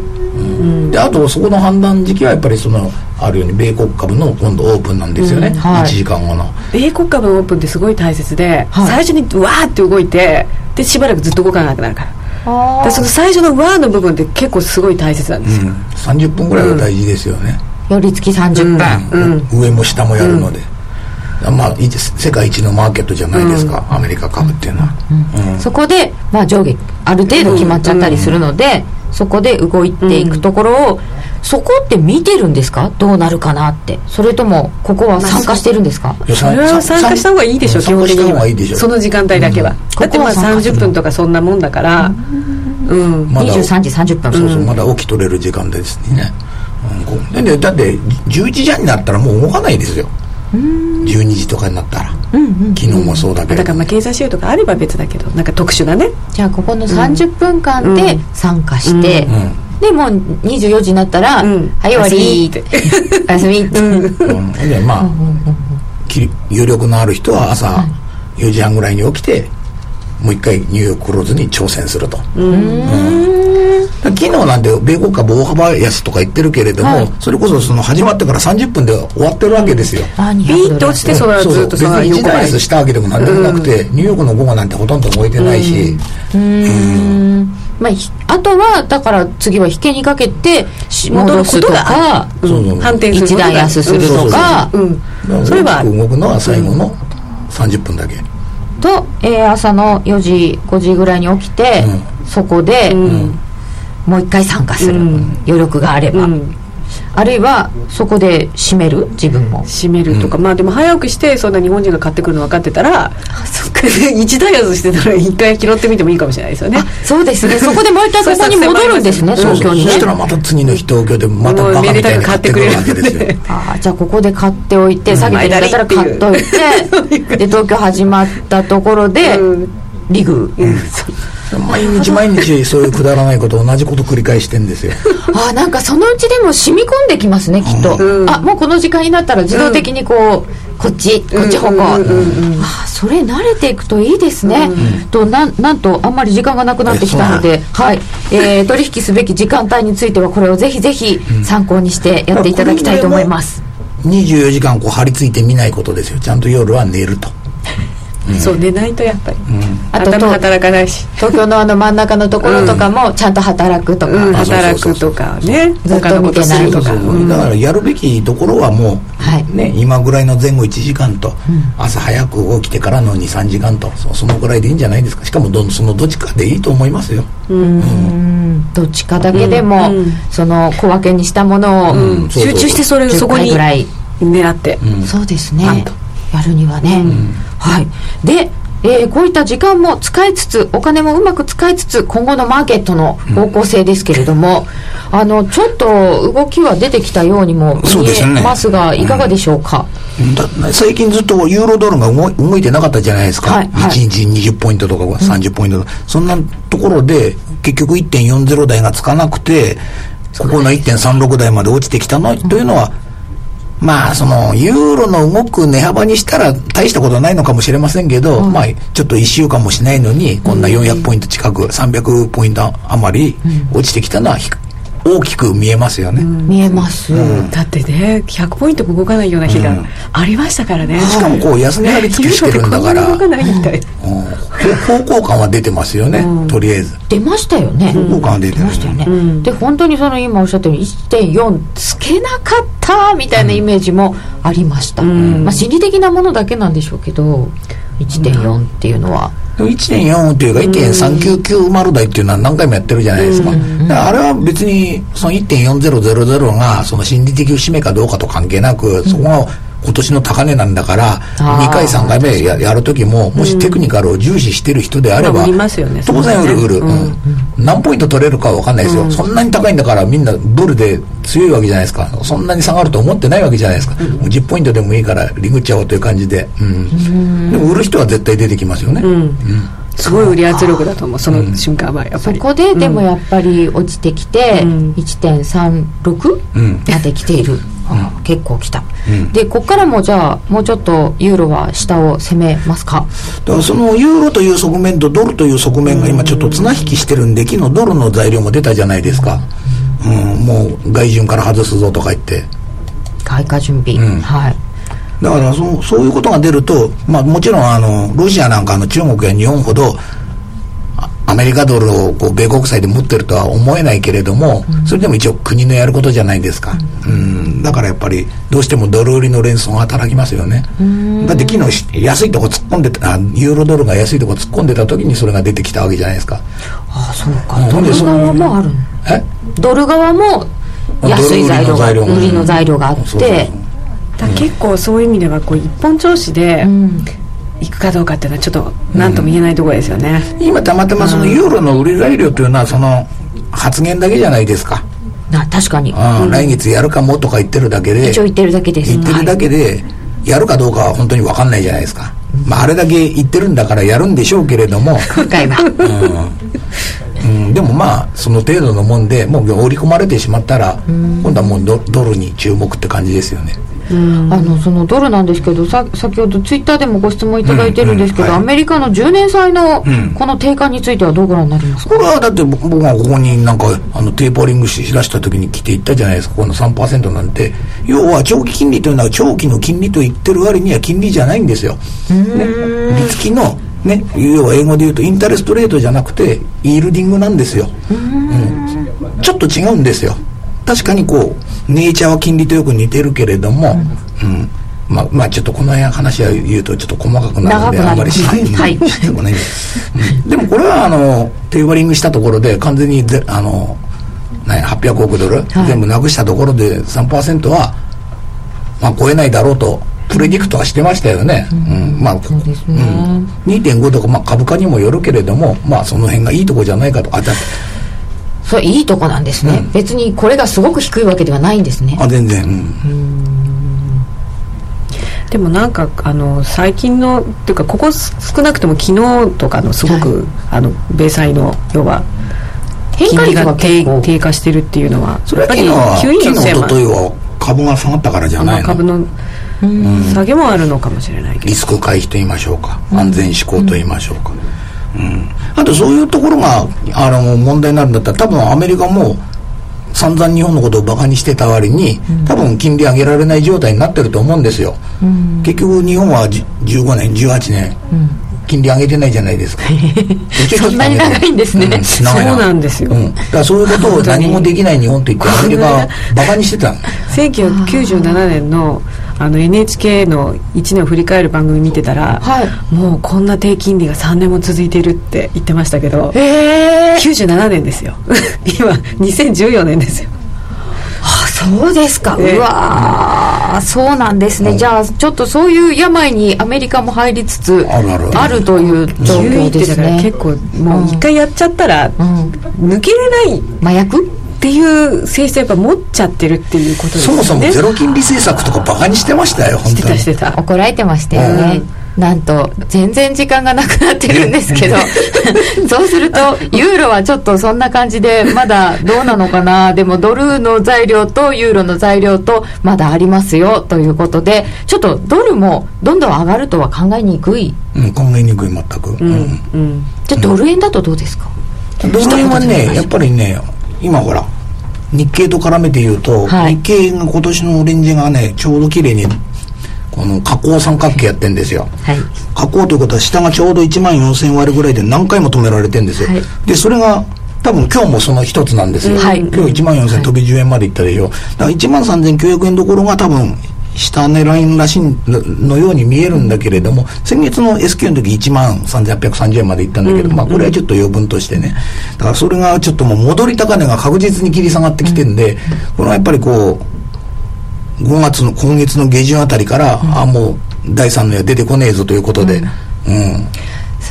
であとそこの判断時期はやっぱりそのあるように米国株の今度オープンなんですよね、1時間後の米国株のオープンってすごい大切で、最初にわーって動いて、でしばらくずっと動かなくなるから、その最初のワーの部分って結構すごい大切なんですよ、30分ぐらいが大事ですよね、寄り付き30分、上も下もやるので、まあ世界一のマーケットじゃないですか、アメリカ株っていうのは。そこでまあ上下ある程度決まっちゃったりするので、そこで動いていくところを、そこって見てるんですか、どうなるかなって。それともここは参加してるんですか？それは参加した方がいいでしょ、基本的には。その時間帯だけはだってまあ30分とかそんなもんだから、23時30分、まだ起き取れる時間ですね。だって11時半になったらもう動かないですよ、12時とかになったら。昨日もそうだけど、だからまあ経済指標とかあれば別だけど、なんか特殊なね。じゃあここの30分間で参加して、でもう24時になったら「はい終わり」って「おやすみ」って。でまあ有力のある人は朝4時半ぐらいに起きて、もう一回ニューヨーククローズに挑戦すると。昨日なんて米国株大幅安とか言ってるけれども、それこそその始まってから30分で終わってるわけですよ。ビーッと落ちて、それはずっとその横ばいしたわけでもなんでもなくて、ニューヨークの午後なんてほとんど動いてないし、あとはだから次は引けにかけて戻すとか、反転するとか、一段安するとか、それは動くのは最後の30分だけと、朝の4時5時ぐらいに起きて、そこでもう一回参加する、余力があれば、あるいはそこで締める、自分も締めるとか、まあでも早くして、そんな日本人が買ってくるの分かってたら、そっか一台外してたら一回拾ってみてもいいかもしれないですよね。そうですね、そこでもう一回ここに戻るんですね、東京にね。そしたらまた次の日東京でまたバカみたいに買ってくれるわけですよ。じゃあここで買っておいて、下げてくれたら買っといて、で東京始まったところでリグ、毎日毎日そういうくだらないこと、同じこと繰り返してんですよあ、なんかそのうちでも染み込んできますね、きっと、あ、もうこの時間になったら自動的にこう、こっち方向、それ慣れていくといいですね、となんとあんまり時間がなくなってきたので、取引すべき時間帯についてはこれをぜひぜひ参考にしてやっていただきたいと思います。24時間こう張り付いて見ないことですよ。ちゃんと夜は寝ると。そうでないとやっぱり頭働かないし、東京のあの真ん中のところとかもちゃんと働くとか、働くとかね、ずっと見てないとか。だからやるべきところはもうね、今ぐらいの前後1時間と、朝早く起きてからの 2,3 時間と、そのぐらいでいいんじゃないですか。しかもそのどっちかでいいと思いますよ。どっちかだけでもその小分けにしたものを集中して、そこに狙って、そうですね、やるにはね。はい、で、こういった時間も使いつつお金もうまく使いつつ今後のマーケットの方向性ですけれども、うん、ちょっと動きは出てきたようにも見えますが、ね、いかがでしょうか。最近ずっとユーロドルが動いてなかったじゃないですか、はいはい、1日20ポイントとか30ポイントとか、うん、そんなところで結局 1.40 台がつかなくてここの 1.36 台まで落ちてきたの、うん、というのはまあそのユーロの動く値幅にしたら大したことはないのかもしれませんけど、うん、まあちょっと1週間もしないのにこんな400ポイント近く300ポイント余り落ちてきたのは大きく見えますよね、うん、見えます、うん、だってね100ポイントも動かないような日がありましたからね、うん、しかもこう安値張り付きしてるんだから、ね、ユーロでこんなに動かないみたい、うんうん、方向感は出てますよね、うん、とりあえず出ましたよね、方向感は出てますよね、うん、で本当にその今おっしゃったように 1.4 つけなかったみたいなイメージもありました、うんまあ、心理的なものだけなんでしょうけど 1.4 っていうのは、うん1.4 というか 1.399 台っていうのは何回もやってるじゃないですか。だからあれは別にその 1.4000 がその心理的節目かどうかと関係なく、そこが今年の高値なんだから2回3回目やるときももしテクニカルを重視してる人であれば当然売る、何ポイント取れるかは分かんないですよ。そんなに高いんだからみんなドルで強いわけじゃないですか。そんなに下がると思ってないわけじゃないですか。10ポイントでもいいからリグっちゃおうという感じで、うん、でも売る人は絶対出てきますよね、うんうん、すごい売り圧力だと思う。その瞬間はやっぱり、うん、そこででもやっぱり落ちてきて、うん、1.36 まで来ている、うんうん、結構来た、うん、でここからもじゃあもうちょっとユーロは下を攻めますか。だからそのユーロという側面とドルという側面が今ちょっと綱引きしてるんで、昨日ドルの材料も出たじゃないですか、うん、もう外順から外すぞとか言って外貨準備、うん、はいだからそういうことが出ると、まあ、もちろんロシアなんかの中国や日本ほどアメリカドルをこう米国債で持ってるとは思えないけれども、それでも一応国のやることじゃないですか、うん、だからやっぱりどうしてもドル売りの連想が働きますよね。だって昨日安いとこ突っ込んでたユーロドルが安いとこ突っ込んでた時にそれが出てきたわけじゃないですか。ああそうか、ドル側もある、ドル側も安い材料が売りの材料があって、そうそうそうだ結構そういう意味ではこう一本調子で行くかどうかっていうのはちょっと何とも言えないところですよね、うん、今たまたまそのユーロの売り材料というのはその発言だけじゃないですか。確かに、うん、来月やるかもとか言ってるだけで、一応言ってるだけです。言ってるだけでやるかどうかは本当に分かんないじゃないですか、うんまあ、あれだけ言ってるんだからやるんでしょうけれども今回は、うんうん、でもまあその程度のもんでもう織り込まれてしまったら、うん、今度はもうドルに注目って感じですよね。うん、そのドルなんですけど先ほどツイッターでもご質問いただいてるんですけど、うんうんはい、アメリカの10年債のこの低下についてはどうご覧になりますか。これはだって僕がここになんかテーパリングしだした時に来ていったじゃないですか。この 3% なんて要は長期金利というのは長期の金利と言ってる割には金利じゃないんですよ、ね、利付きの、ね、要は英語で言うとインタレストレートじゃなくてイールディングなんですよ、うん、ちょっと違うんですよ。確かにこうネイチャーは金利とよく似てるけれども、うんうん、まあちょっとこの辺話は言うとちょっと細かくなるのであんまりしないんで、はいうん、でもこれはテーパリングしたところで完全に800億ドル、はい、全部なくしたところで 3% は、まあ、超えないだろうとプレディクトはしてましたよね、うんうんまあそうですねうん、2.5 とか、まあ、株価にもよるけれども、まあ、その辺がいいとこじゃないかと。それいいとこなんですね、うん、別にこれがすごく低いわけではないんですね。あ全然、うん、でもなんか最近のっていうかここ少なくとも昨日とかのすごく、はい、米債の要は金利が低下してるっていうのはそれは昨日というは株が下がったからじゃないの、株の下げもあるのかもしれないけどリスク回避と言いましょうか、うん、安全志向と言いましょうか、うんうん、あとそういうところが問題になるんだったら多分アメリカも散々日本のことをバカにしてた割に多分金利上げられない状態になってると思うんですよ、うん、結局日本は15年18年、うん、金利上げてないじゃないですかそんなに長いんですね、うん、そうなんですよ、うん、だからそういうことを何もできない日本と言ってアメリカはバカにしてた1997年のNHK の1年を振り返る番組見てたら、はい、もうこんな低金利が3年も続いているって言ってましたけど、97年ですよ今2014年ですよ。あ、そうですか。うわ、そうなんですね。じゃあちょっとそういう病にアメリカも入りつつあるという状況ですね。結構もう一回やっちゃったら抜けれない麻薬っていう性質をやっぱ持っちゃってるっていうことですね。そもそもゼロ金利政策とかバカにしてましたよ。本当にしてた怒られてましたよね。なんと全然時間がなくなってるんですけどそうするとユーロはちょっとそんな感じでまだどうなのかな。でもドルの材料とユーロの材料とまだありますよということで、ちょっとドルもどんどん上がるとは考えにくい、考えにくい全く、じゃあドル円だとどうですか。ドル円はね、やっぱりね、今ほら日経と絡めて言うと、日経が今年のオレンジがね、ちょうど綺麗にこの下降三角形やってんですよ、はい、下降ということは下がちょうど14,000割ぐらいで何回も止められてんですよ、はい、でそれが多分今日もその一つなんですよ、はい、今日14,000飛び10円までいったでしょ。だから13,900円どころが多分下値ラインらしいのように見えるんだけれども、先月の S q の時13,830円までいったんだけど、まあこれはちょっと余分としてね。だからそれがちょっともう戻り高値が確実に切り下がってきてんで、これはやっぱりこう5月の今月の下旬あたりから、あ、もう第3の矢出てこねえぞということで、そ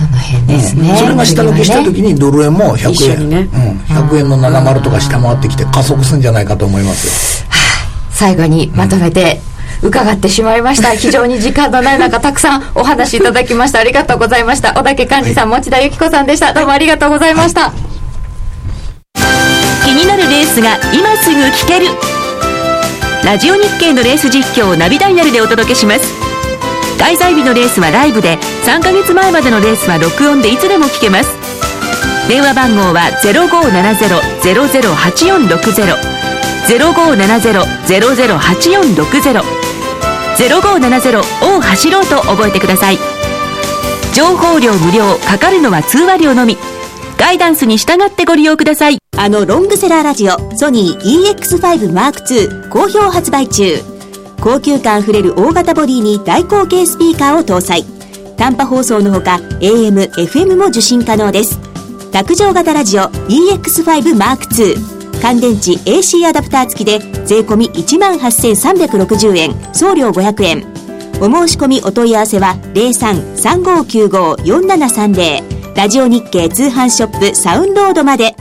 の辺ですね、それが下抜けした時にドル円も100円、100円の70とか下回ってきて加速するんじゃないかと思いますよ。最後にまとめて伺ってしまいました。非常に時間のない中たくさんお話いただきました。ありがとうございました。小竹幹事さん、持田由紀子さんでした。どうもありがとうございました。気になるレースが今すぐ聞けるラジオ日経のレース実況をナビダイヤルでお届けします。開催日のレースはライブで、3ヶ月前までのレースは録音でいつでも聞けます。電話番号は 0570-008460 0570-008460 0570を走ろうと覚えてください。情報量無料、かかるのは通話料のみ。ガイダンスに従ってご利用ください。あのロングセラーラジオ、ソニー EX5M2 好評発売中。高級感あふれる大型ボディに大口径スピーカーを搭載。短波放送のほか AM、FM も受信可能です。卓上型ラジオ EX5M2 乾電池 AC アダプター付きで税込 18,360 円、送料500円。お申し込みお問い合わせは 03-3595-4730 ラジオ日経通販ショップサウンロードまで。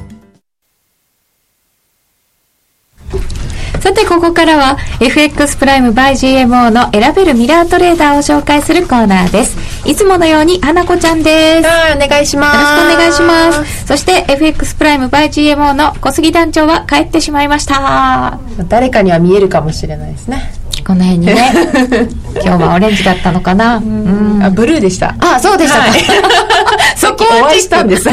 さて、ここからは FX プライム by GMO の選べるミラートレーダーを紹介するコーナーです。いつものように花子ちゃんです。お願いします。よろしくお願いします。そして FX プライム by GMO の小杉団長は帰ってしまいました。誰かには見えるかもしれないですね。この辺にね今日はオレンジだったのかな。あ、ブルーでした。あ、そうでしたか、そこはお会いしたんですさ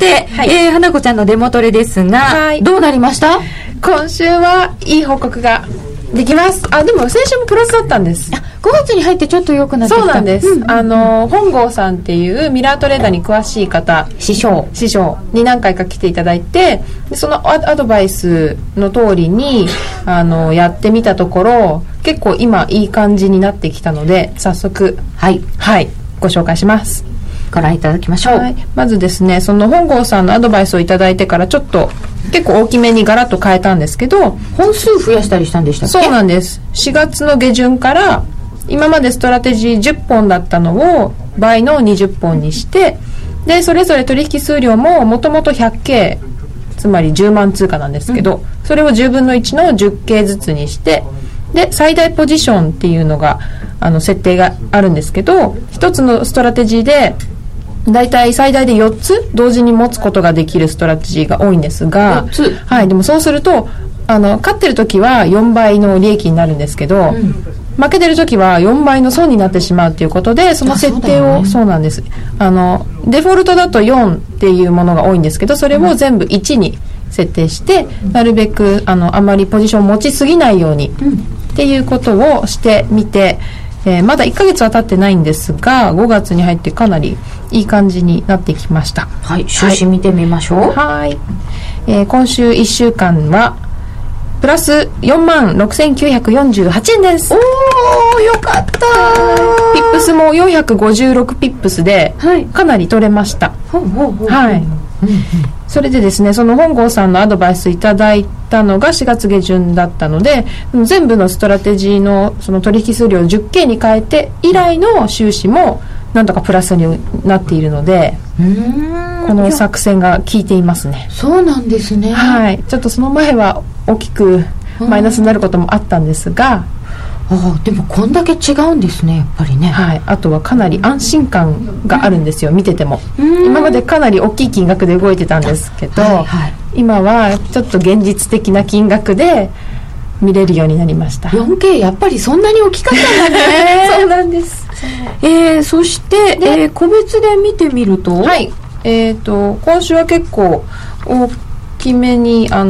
て、花子ちゃんのデモトレですが、どうなりました？今週はいい報告ができます。あ、でも先週もプラスだったんです。5月に入ってちょっと良くなってきた。そうなんです。本郷さんっていうミラートレーダーに詳しい方、師匠に何回か来ていただいて、そのアドバイスの通りにやってみたところ、結構今いい感じになってきたので、早速ご紹介します。ご覧いただきましょう。まずですね、その本郷さんのアドバイスをいただいてから、ちょっと結構大きめにガラッと変えたんですけど、本数増やしたりしたんでしたっけ？そうなんです。4月の下旬から、今までストラテジー10本だったのを倍の20本にして、でそれぞれ取引数量ももともと 100K、 つまり10万通貨なんですけど、それを10分の1の 10K ずつにして、で最大ポジションっていうのが設定があるんですけど、1つのストラテジーでだいたい最大で4つ同時に持つことができるストラテジーが多いんですが、でもそうすると勝ってる時は4倍の利益になるんですけど、負けてる時は4倍の損になってしまうということで、その設定を、そうなんです。デフォルトだと4っていうものが多いんですけど、それを全部1に設定して、なるべくあまりポジションを持ちすぎないようにっていうことをしてみて、まだ1ヶ月は経ってないんですが、5月に入ってかなりいい感じになってきました。はい、収支見てみましょう。今週1週間はプラス 46,948 円です。おー、よかった。ピップスも456ピップスでかなり取れました。それでですね、その本郷さんのアドバイスいただいたのが4月下旬だったので、全部のストラテジーのその取引数量を 10K に変えて以来の収支もなんとかプラスになっているので、この作戦が効いていますね。そうなんですね。はい、ちょっとその前は大きくマイナスになることもあったんですが、ああ、でもこんだけ違うんですね、やっぱりね。はい、あとはかなり安心感があるんですよ、見てても。今までかなり大きい金額で動いてたんですけど、はいはい、今はちょっと現実的な金額で見れるようになりました。 4K やっぱりそんなに大きかったんだね。そうなんです。そして、個別で見てみると、はい、今週は結構大きめにいろ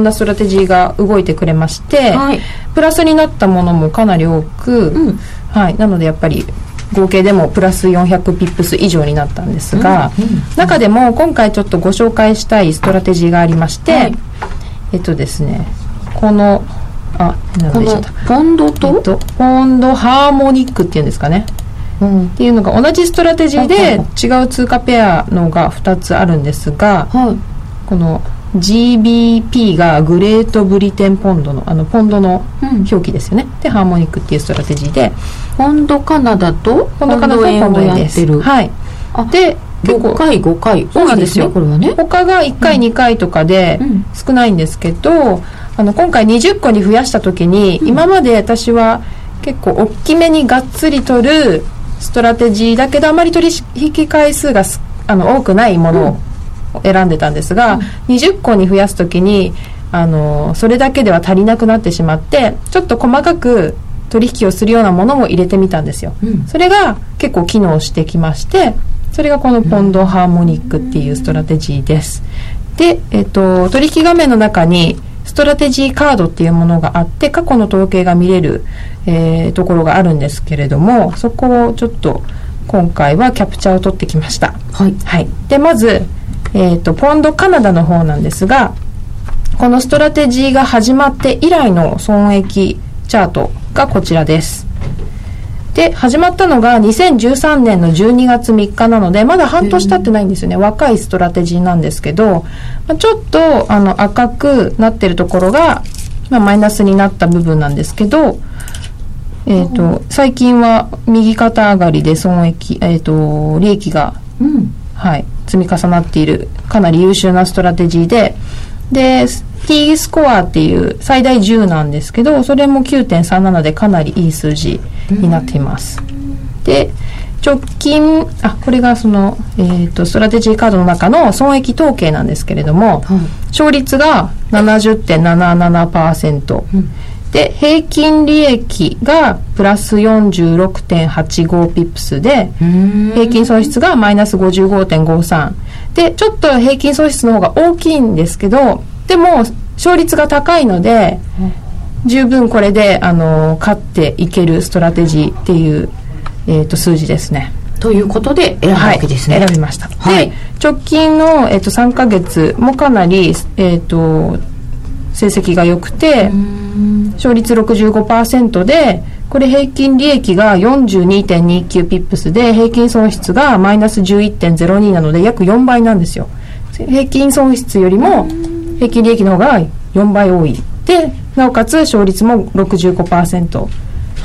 んなストラテジーが動いてくれまして、はい、プラスになったものもかなり多く、うん、はい、なのでやっぱり合計でもプラス400ピップス以上になったんですが、うんうんうん、中でも今回ちょっとご紹介したいストラテジーがありまして、はい、ですね、このポンドと、ポンドハーモニックっていうんですかね、うん、っていうのが同じストラテジーで違う通貨ペアのが2つあるんですが、はい、この GBP がグレートブリテンポンドのポンドの表記ですよね、うん、でハーモニックっていうストラテジーでポンドカナダとポンド円をやってる、はい、で5回5回多いですよ、これはね。他が1回2回とかで少ないんですけど、うんうん、今回20個に増やした時に、うん、今まで私は結構大きめにがっつり取るストラテジーだけどあまり取引回数が多くないものを選んでたんですが、うん、20個に増やす時にそれだけでは足りなくなってしまって、ちょっと細かく取引をするようなものも入れてみたんですよ、うん、それが結構機能してきまして、それがこのポンドハーモニックっていうストラテジーです、うん、で、取引画面の中にストラテジーカードっていうものがあって、過去の統計が見れる、ところがあるんですけれども、そこをちょっと今回はキャプチャーを取ってきました、はいはい、でまず、ポンドカナダの方なんですが、このストラテジーが始まって以来の損益チャートがこちらです。で始まったのが2013年の12月3日なので、まだ半年経ってないんですよね。若いストラテジーなんですけど、ちょっと赤くなってるところが、マイナスになった部分なんですけど、最近は右肩上がりで損益、利益が、うん、はい、積み重なっているかなり優秀なストラテジーで、でT スコアっていう最大10なんですけど、それも 9.37 でかなりいい数字になっています、うん、で直近、あ、これがその、ストラテジーカードの中の損益統計なんですけれども、うん、勝率が 70.77%、うん、で平均利益がプラス 46.85 ピップスで、うん、平均損失がマイナス 55.53 で、ちょっと平均損失の方が大きいんですけど、でも勝率が高いので十分これで勝っていけるストラテジーっていう、数字ですね。ということで選ぶわけですね、はい、選びました、はい、で直近の、3ヶ月もかなり、成績が良くて、勝率 65% で、これ平均利益が 42.29 ピップスで、平均損失がマイナス 11.02 なので約4倍なんですよ。平均損失よりも平均利益の方が4倍多いで、なおかつ勝率も 65%、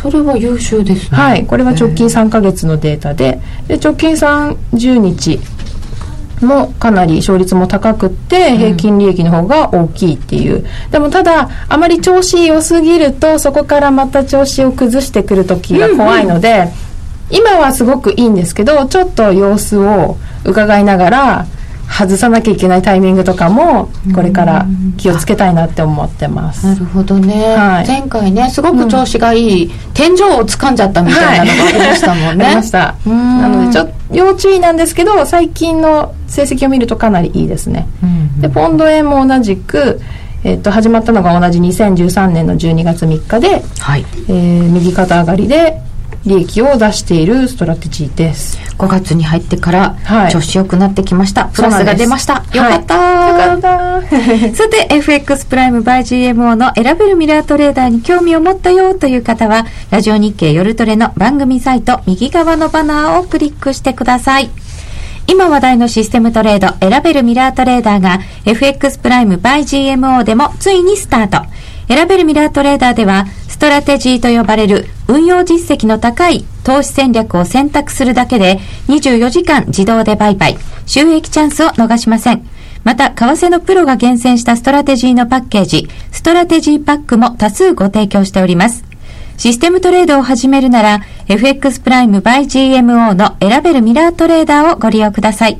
それは優秀ですね。はい、これは直近3ヶ月のデータ で直近30日もかなり勝率も高くって平均利益の方が大きいっていう、うん、でもただあまり調子良すぎるとそこからまた調子を崩してくる時が怖いので、うんうん、今はすごくいいんですけど、ちょっと様子を伺いながら外さなきゃいけないタイミングとかもこれから気をつけたいなって思ってます。なるほどね、はい、前回ねすごく調子がいい、うん、天井を掴んじゃったみたいなのがありましたもんね。ありました。なのでちょっと要注意なんですけど、最近の成績を見るとかなりいいですね、うんうん、でポンド円も同じく、始まったのが同じ2013年の12月3日で、はい、右肩上がりで利益を出しているストラテジーです。5月に入ってから調子良くなってきました、はい、プラスが出ました。よかった、はい、よかったさて FX プライム by GMO の選べるミラートレーダーに興味を持ったよという方は、ラジオ日経夜トレの番組サイト右側のバナーをクリックしてください。今話題のシステムトレード選べるミラートレーダーが FX プライム by GMO でもついにスタート。選べるミラートレーダーではストラテジーと呼ばれる運用実績の高い投資戦略を選択するだけで24時間自動で売買、収益チャンスを逃しません。また、為替のプロが厳選したストラテジーのパッケージ、ストラテジーパックも多数ご提供しております。システムトレードを始めるなら FX プライム by GMO の選べるミラートレーダーをご利用ください。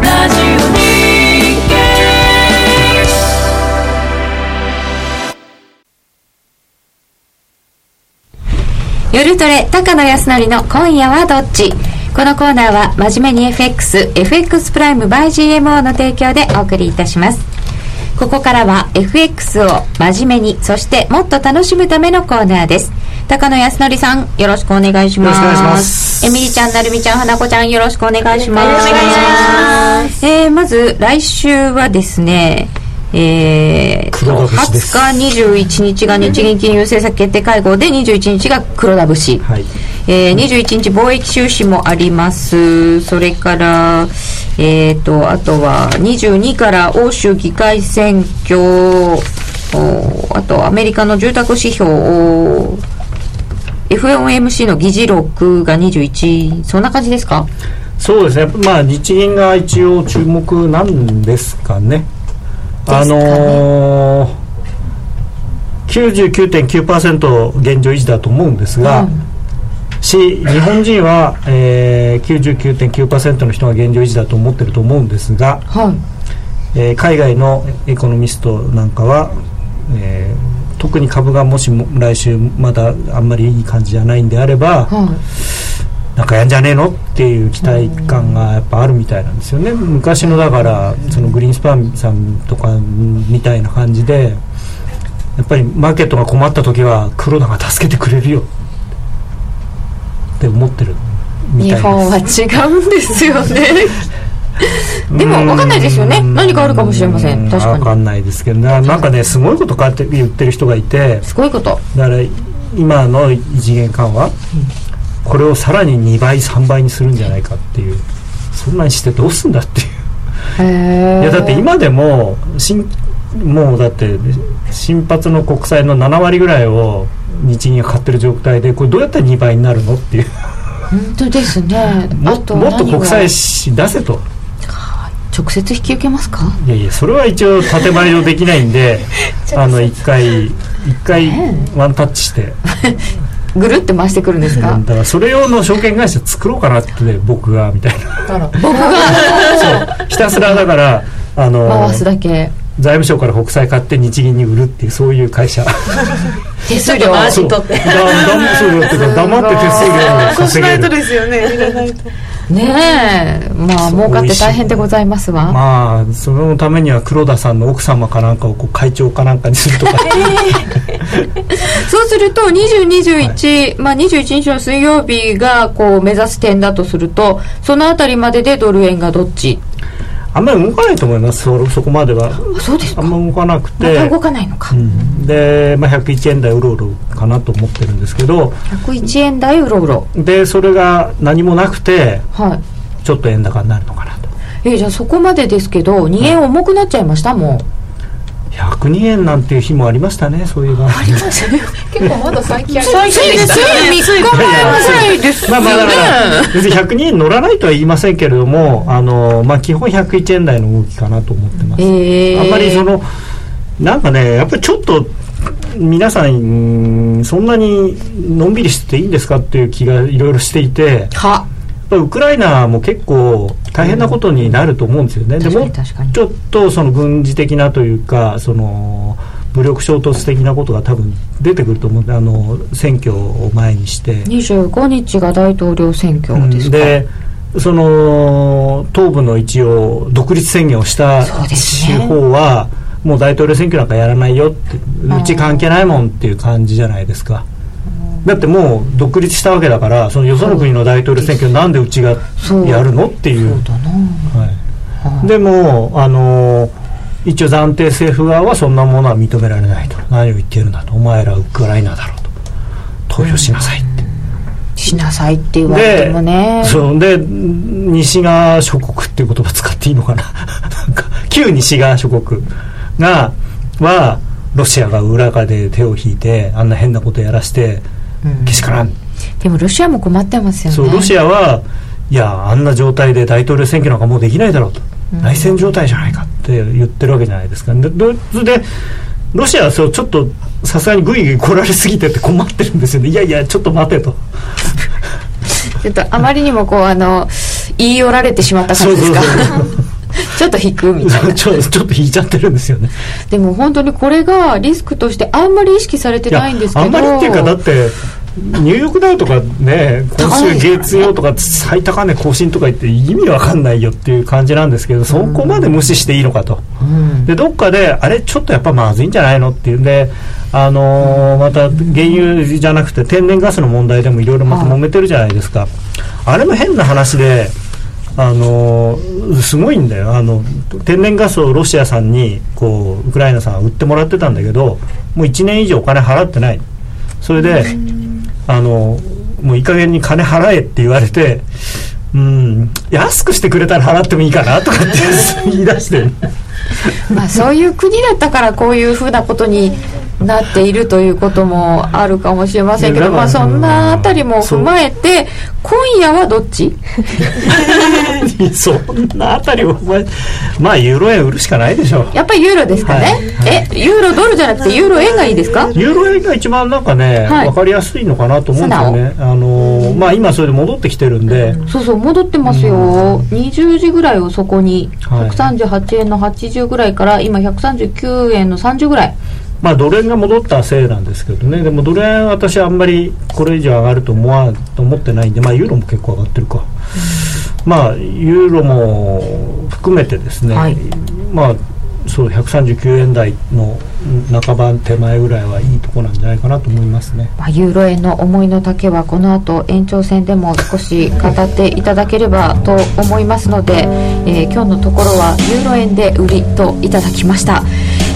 ラジオ日経夜トレ、高野康則の今夜はどっち。このコーナーは真面目に FX プライム by GMO の提供でお送りいたします。ここからは FX を真面目に、そしてもっと楽しむためのコーナーです。高野康則さん、よろしくお願いします。よろしくお願いします。エミリちゃん、なるみちゃん、花子ちゃん、よろしくお願いします。よろしくお願いします。まず来週はですね、20日、21日が日銀金融政策決定会合で、21日が黒田節、はい、21日貿易収支もあります。それからあとは22から欧州議会選挙、あとアメリカの住宅指標、FOMC の議事録が21、そんな感じですか。そうですね、まあ、日銀が一応注目なんですかね。99.9% 現状維持だと思うんですが、日本人は、99.9% の人が現状維持だと思ってると思うんですが、はい、海外のエコノミストなんかは、特に株がもしも来週まだあんまりいい感じじゃないんであれば、はい、なんかやんじゃねえのっていう期待感がやっぱあるみたいなんですよね。昔のだからそのグリーンスパンさんとかみたいな感じで、やっぱりマーケットが困った時は黒田が助けてくれるよって思ってるみたいです。日本は違うんですよねでも分かんないですよね、何かあるかもしれません。確かに分かんないですけど、なんかね、すごいことかって言ってる人がいて、すごいこと、だから今の異次元緩和、これをさらに2倍3倍にするんじゃないかっていう、そんなにしてどうすんだっていういやだって今でももうだって新発の国債の7割ぐらいを日銀が買ってる状態で、これどうやったら2倍になるのっていう。本当ですね。もっと国債出せと。直接引き受けますか。いやいや、それは一応縦張りをできないんで一回ワンタッチしてぐるって回してくるんですか。だからそれ用の証券会社作ろうかなって、僕がみたいなそう、ひたすらだから回すだけ、財務省から国債買って日銀に売るっていう、そういう会社手数料は取って、黙って手数料を稼げる。そうしないとですよね、入れないとねえ、まあ儲かって大変でございますわ。まあそのためには黒田さんの奥様かなんかをこう会長かなんかにするとかそうすると2021、まあ、21日の水曜日がこう目指す点だとすると、そのあたりまででドル円がどっち。あんまり動かないと思います。 そこまではそうですか。あんま動かなくて、また動かないのか、うん、で、まあ、101円台うろうろかなと思ってるんですけど、101円台うろうろで、それが何もなくて、はい、ちょっと円高になるのかなと。じゃあそこまでですけど、2円重くなっちゃいました、うん、もう102円なんていう日もありましたね。そういう場合ありましたね。結構まだ最近最近ですね。3日前はないですよね。別に102円乗らないとは言いませんけれども、まあ、基本101円台の動きかなと思ってます、あんまりそのなんかね、やっぱりちょっと皆さんそんなにのんびりしてていいんですかっていう気がいろいろしていて、はウクライナも結構大変なことになると思うんですよね、うん、でもちょっとその軍事的なというか、その武力衝突的なことが多分出てくると思うんで、選挙を前にして25日が大統領選挙ですか、でその東部の一応独立宣言をした地方は、ね、もう大統領選挙なんかやらないよって、うち関係ないもんっていう感じじゃないですか。だってもう独立したわけだから、そのよその国の大統領選挙なんでうちがやるのっていう。はい、でも一応暫定政府側はそんなものは認められないと、何を言ってるんだと、お前らウクライナだろうと、投票しなさいって、しなさいって言われてもね。そうで、西側諸国っていう言葉使っていいのかななんか旧西側諸国がはロシアが裏側で手を引いてあんな変なことやらしてけしからん。でもロシアも困ってますよね。そう、ロシアはいや、あんな状態で大統領選挙なんかもうできないだろうと、内戦状態じゃないかって言ってるわけじゃないですか。 でロシアはそうちょっとさすがにグイグイ来られすぎてって困ってるんですよね。いやいやちょっと待てとちょっとあまりにもこう言い寄られてしまった感じですか。そうそうそうちょっと引くみたいなちょっと引いちゃってるんですよね。でも本当にこれがリスクとしてあんまり意識されてないんですけど、あんまりっていうか、だってニューヨークダウとかね、今週月曜とか最高値更新とか言って意味わかんないよっていう感じなんですけど、そこまで無視していいのかと、うん、でどっかであれちょっとやっぱまずいんじゃないのっていうんで、また原油じゃなくて天然ガスの問題でもいろいろまた揉めてるじゃないですか。あれも変な話で、すごいんだよ、天然ガスをロシアさんにこうウクライナさんは売ってもらってたんだけど、もう1年以上お金払ってない。それでもういい加減に金払えって言われて、安くしてくれたら払ってもいいかなとかって言い出してまあそういう国だったからこういうふうなことになっているということもあるかもしれませんけど、まあ、そんなあたりも踏まえて今夜はどっちそんなあたりを踏まえて、まあユーロ円売るしかないでしょう。やっぱりユーロですかね、はいはい、ユーロドルじゃなくてユーロ円がいいですか。ユーロ円が一番なんかね、はい、分かりやすいのかなと思うんですよね。まあ、今それで戻ってきてるんで、そうそう戻ってますよ。20時ぐらいをそこに138円の80ぐらいから今139円の30ぐらい、まあ、ドル円が戻ったせいなんですけどね。でもドル円私あんまりこれ以上上がると思ってないんで、まあ、ユーロも結構上がってるか、まあ、ユーロも含めてですね、はい、まあ、そう139円台の半ば手前ぐらいはいいとこなんじゃないかなと思いますね。まあ、ユーロ円の思いの丈はこの後延長戦でも少し語っていただければと思いますので、今日のところはユーロ円で売りといただきました。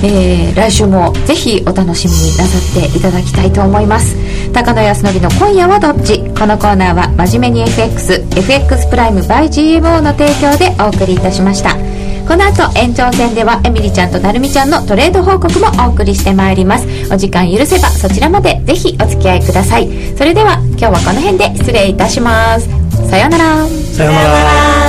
来週もぜひお楽しみになさっていただきたいと思います。高野康則の今夜はどっち、このコーナーは真面目に FX プライム by GMO の提供でお送りいたしました。この後延長戦ではエミリちゃんとなるみちゃんのトレード報告もお送りしてまいります。お時間許せばそちらまでぜひお付き合いください。それでは今日はこの辺で失礼いたします。さようなら。さようなら。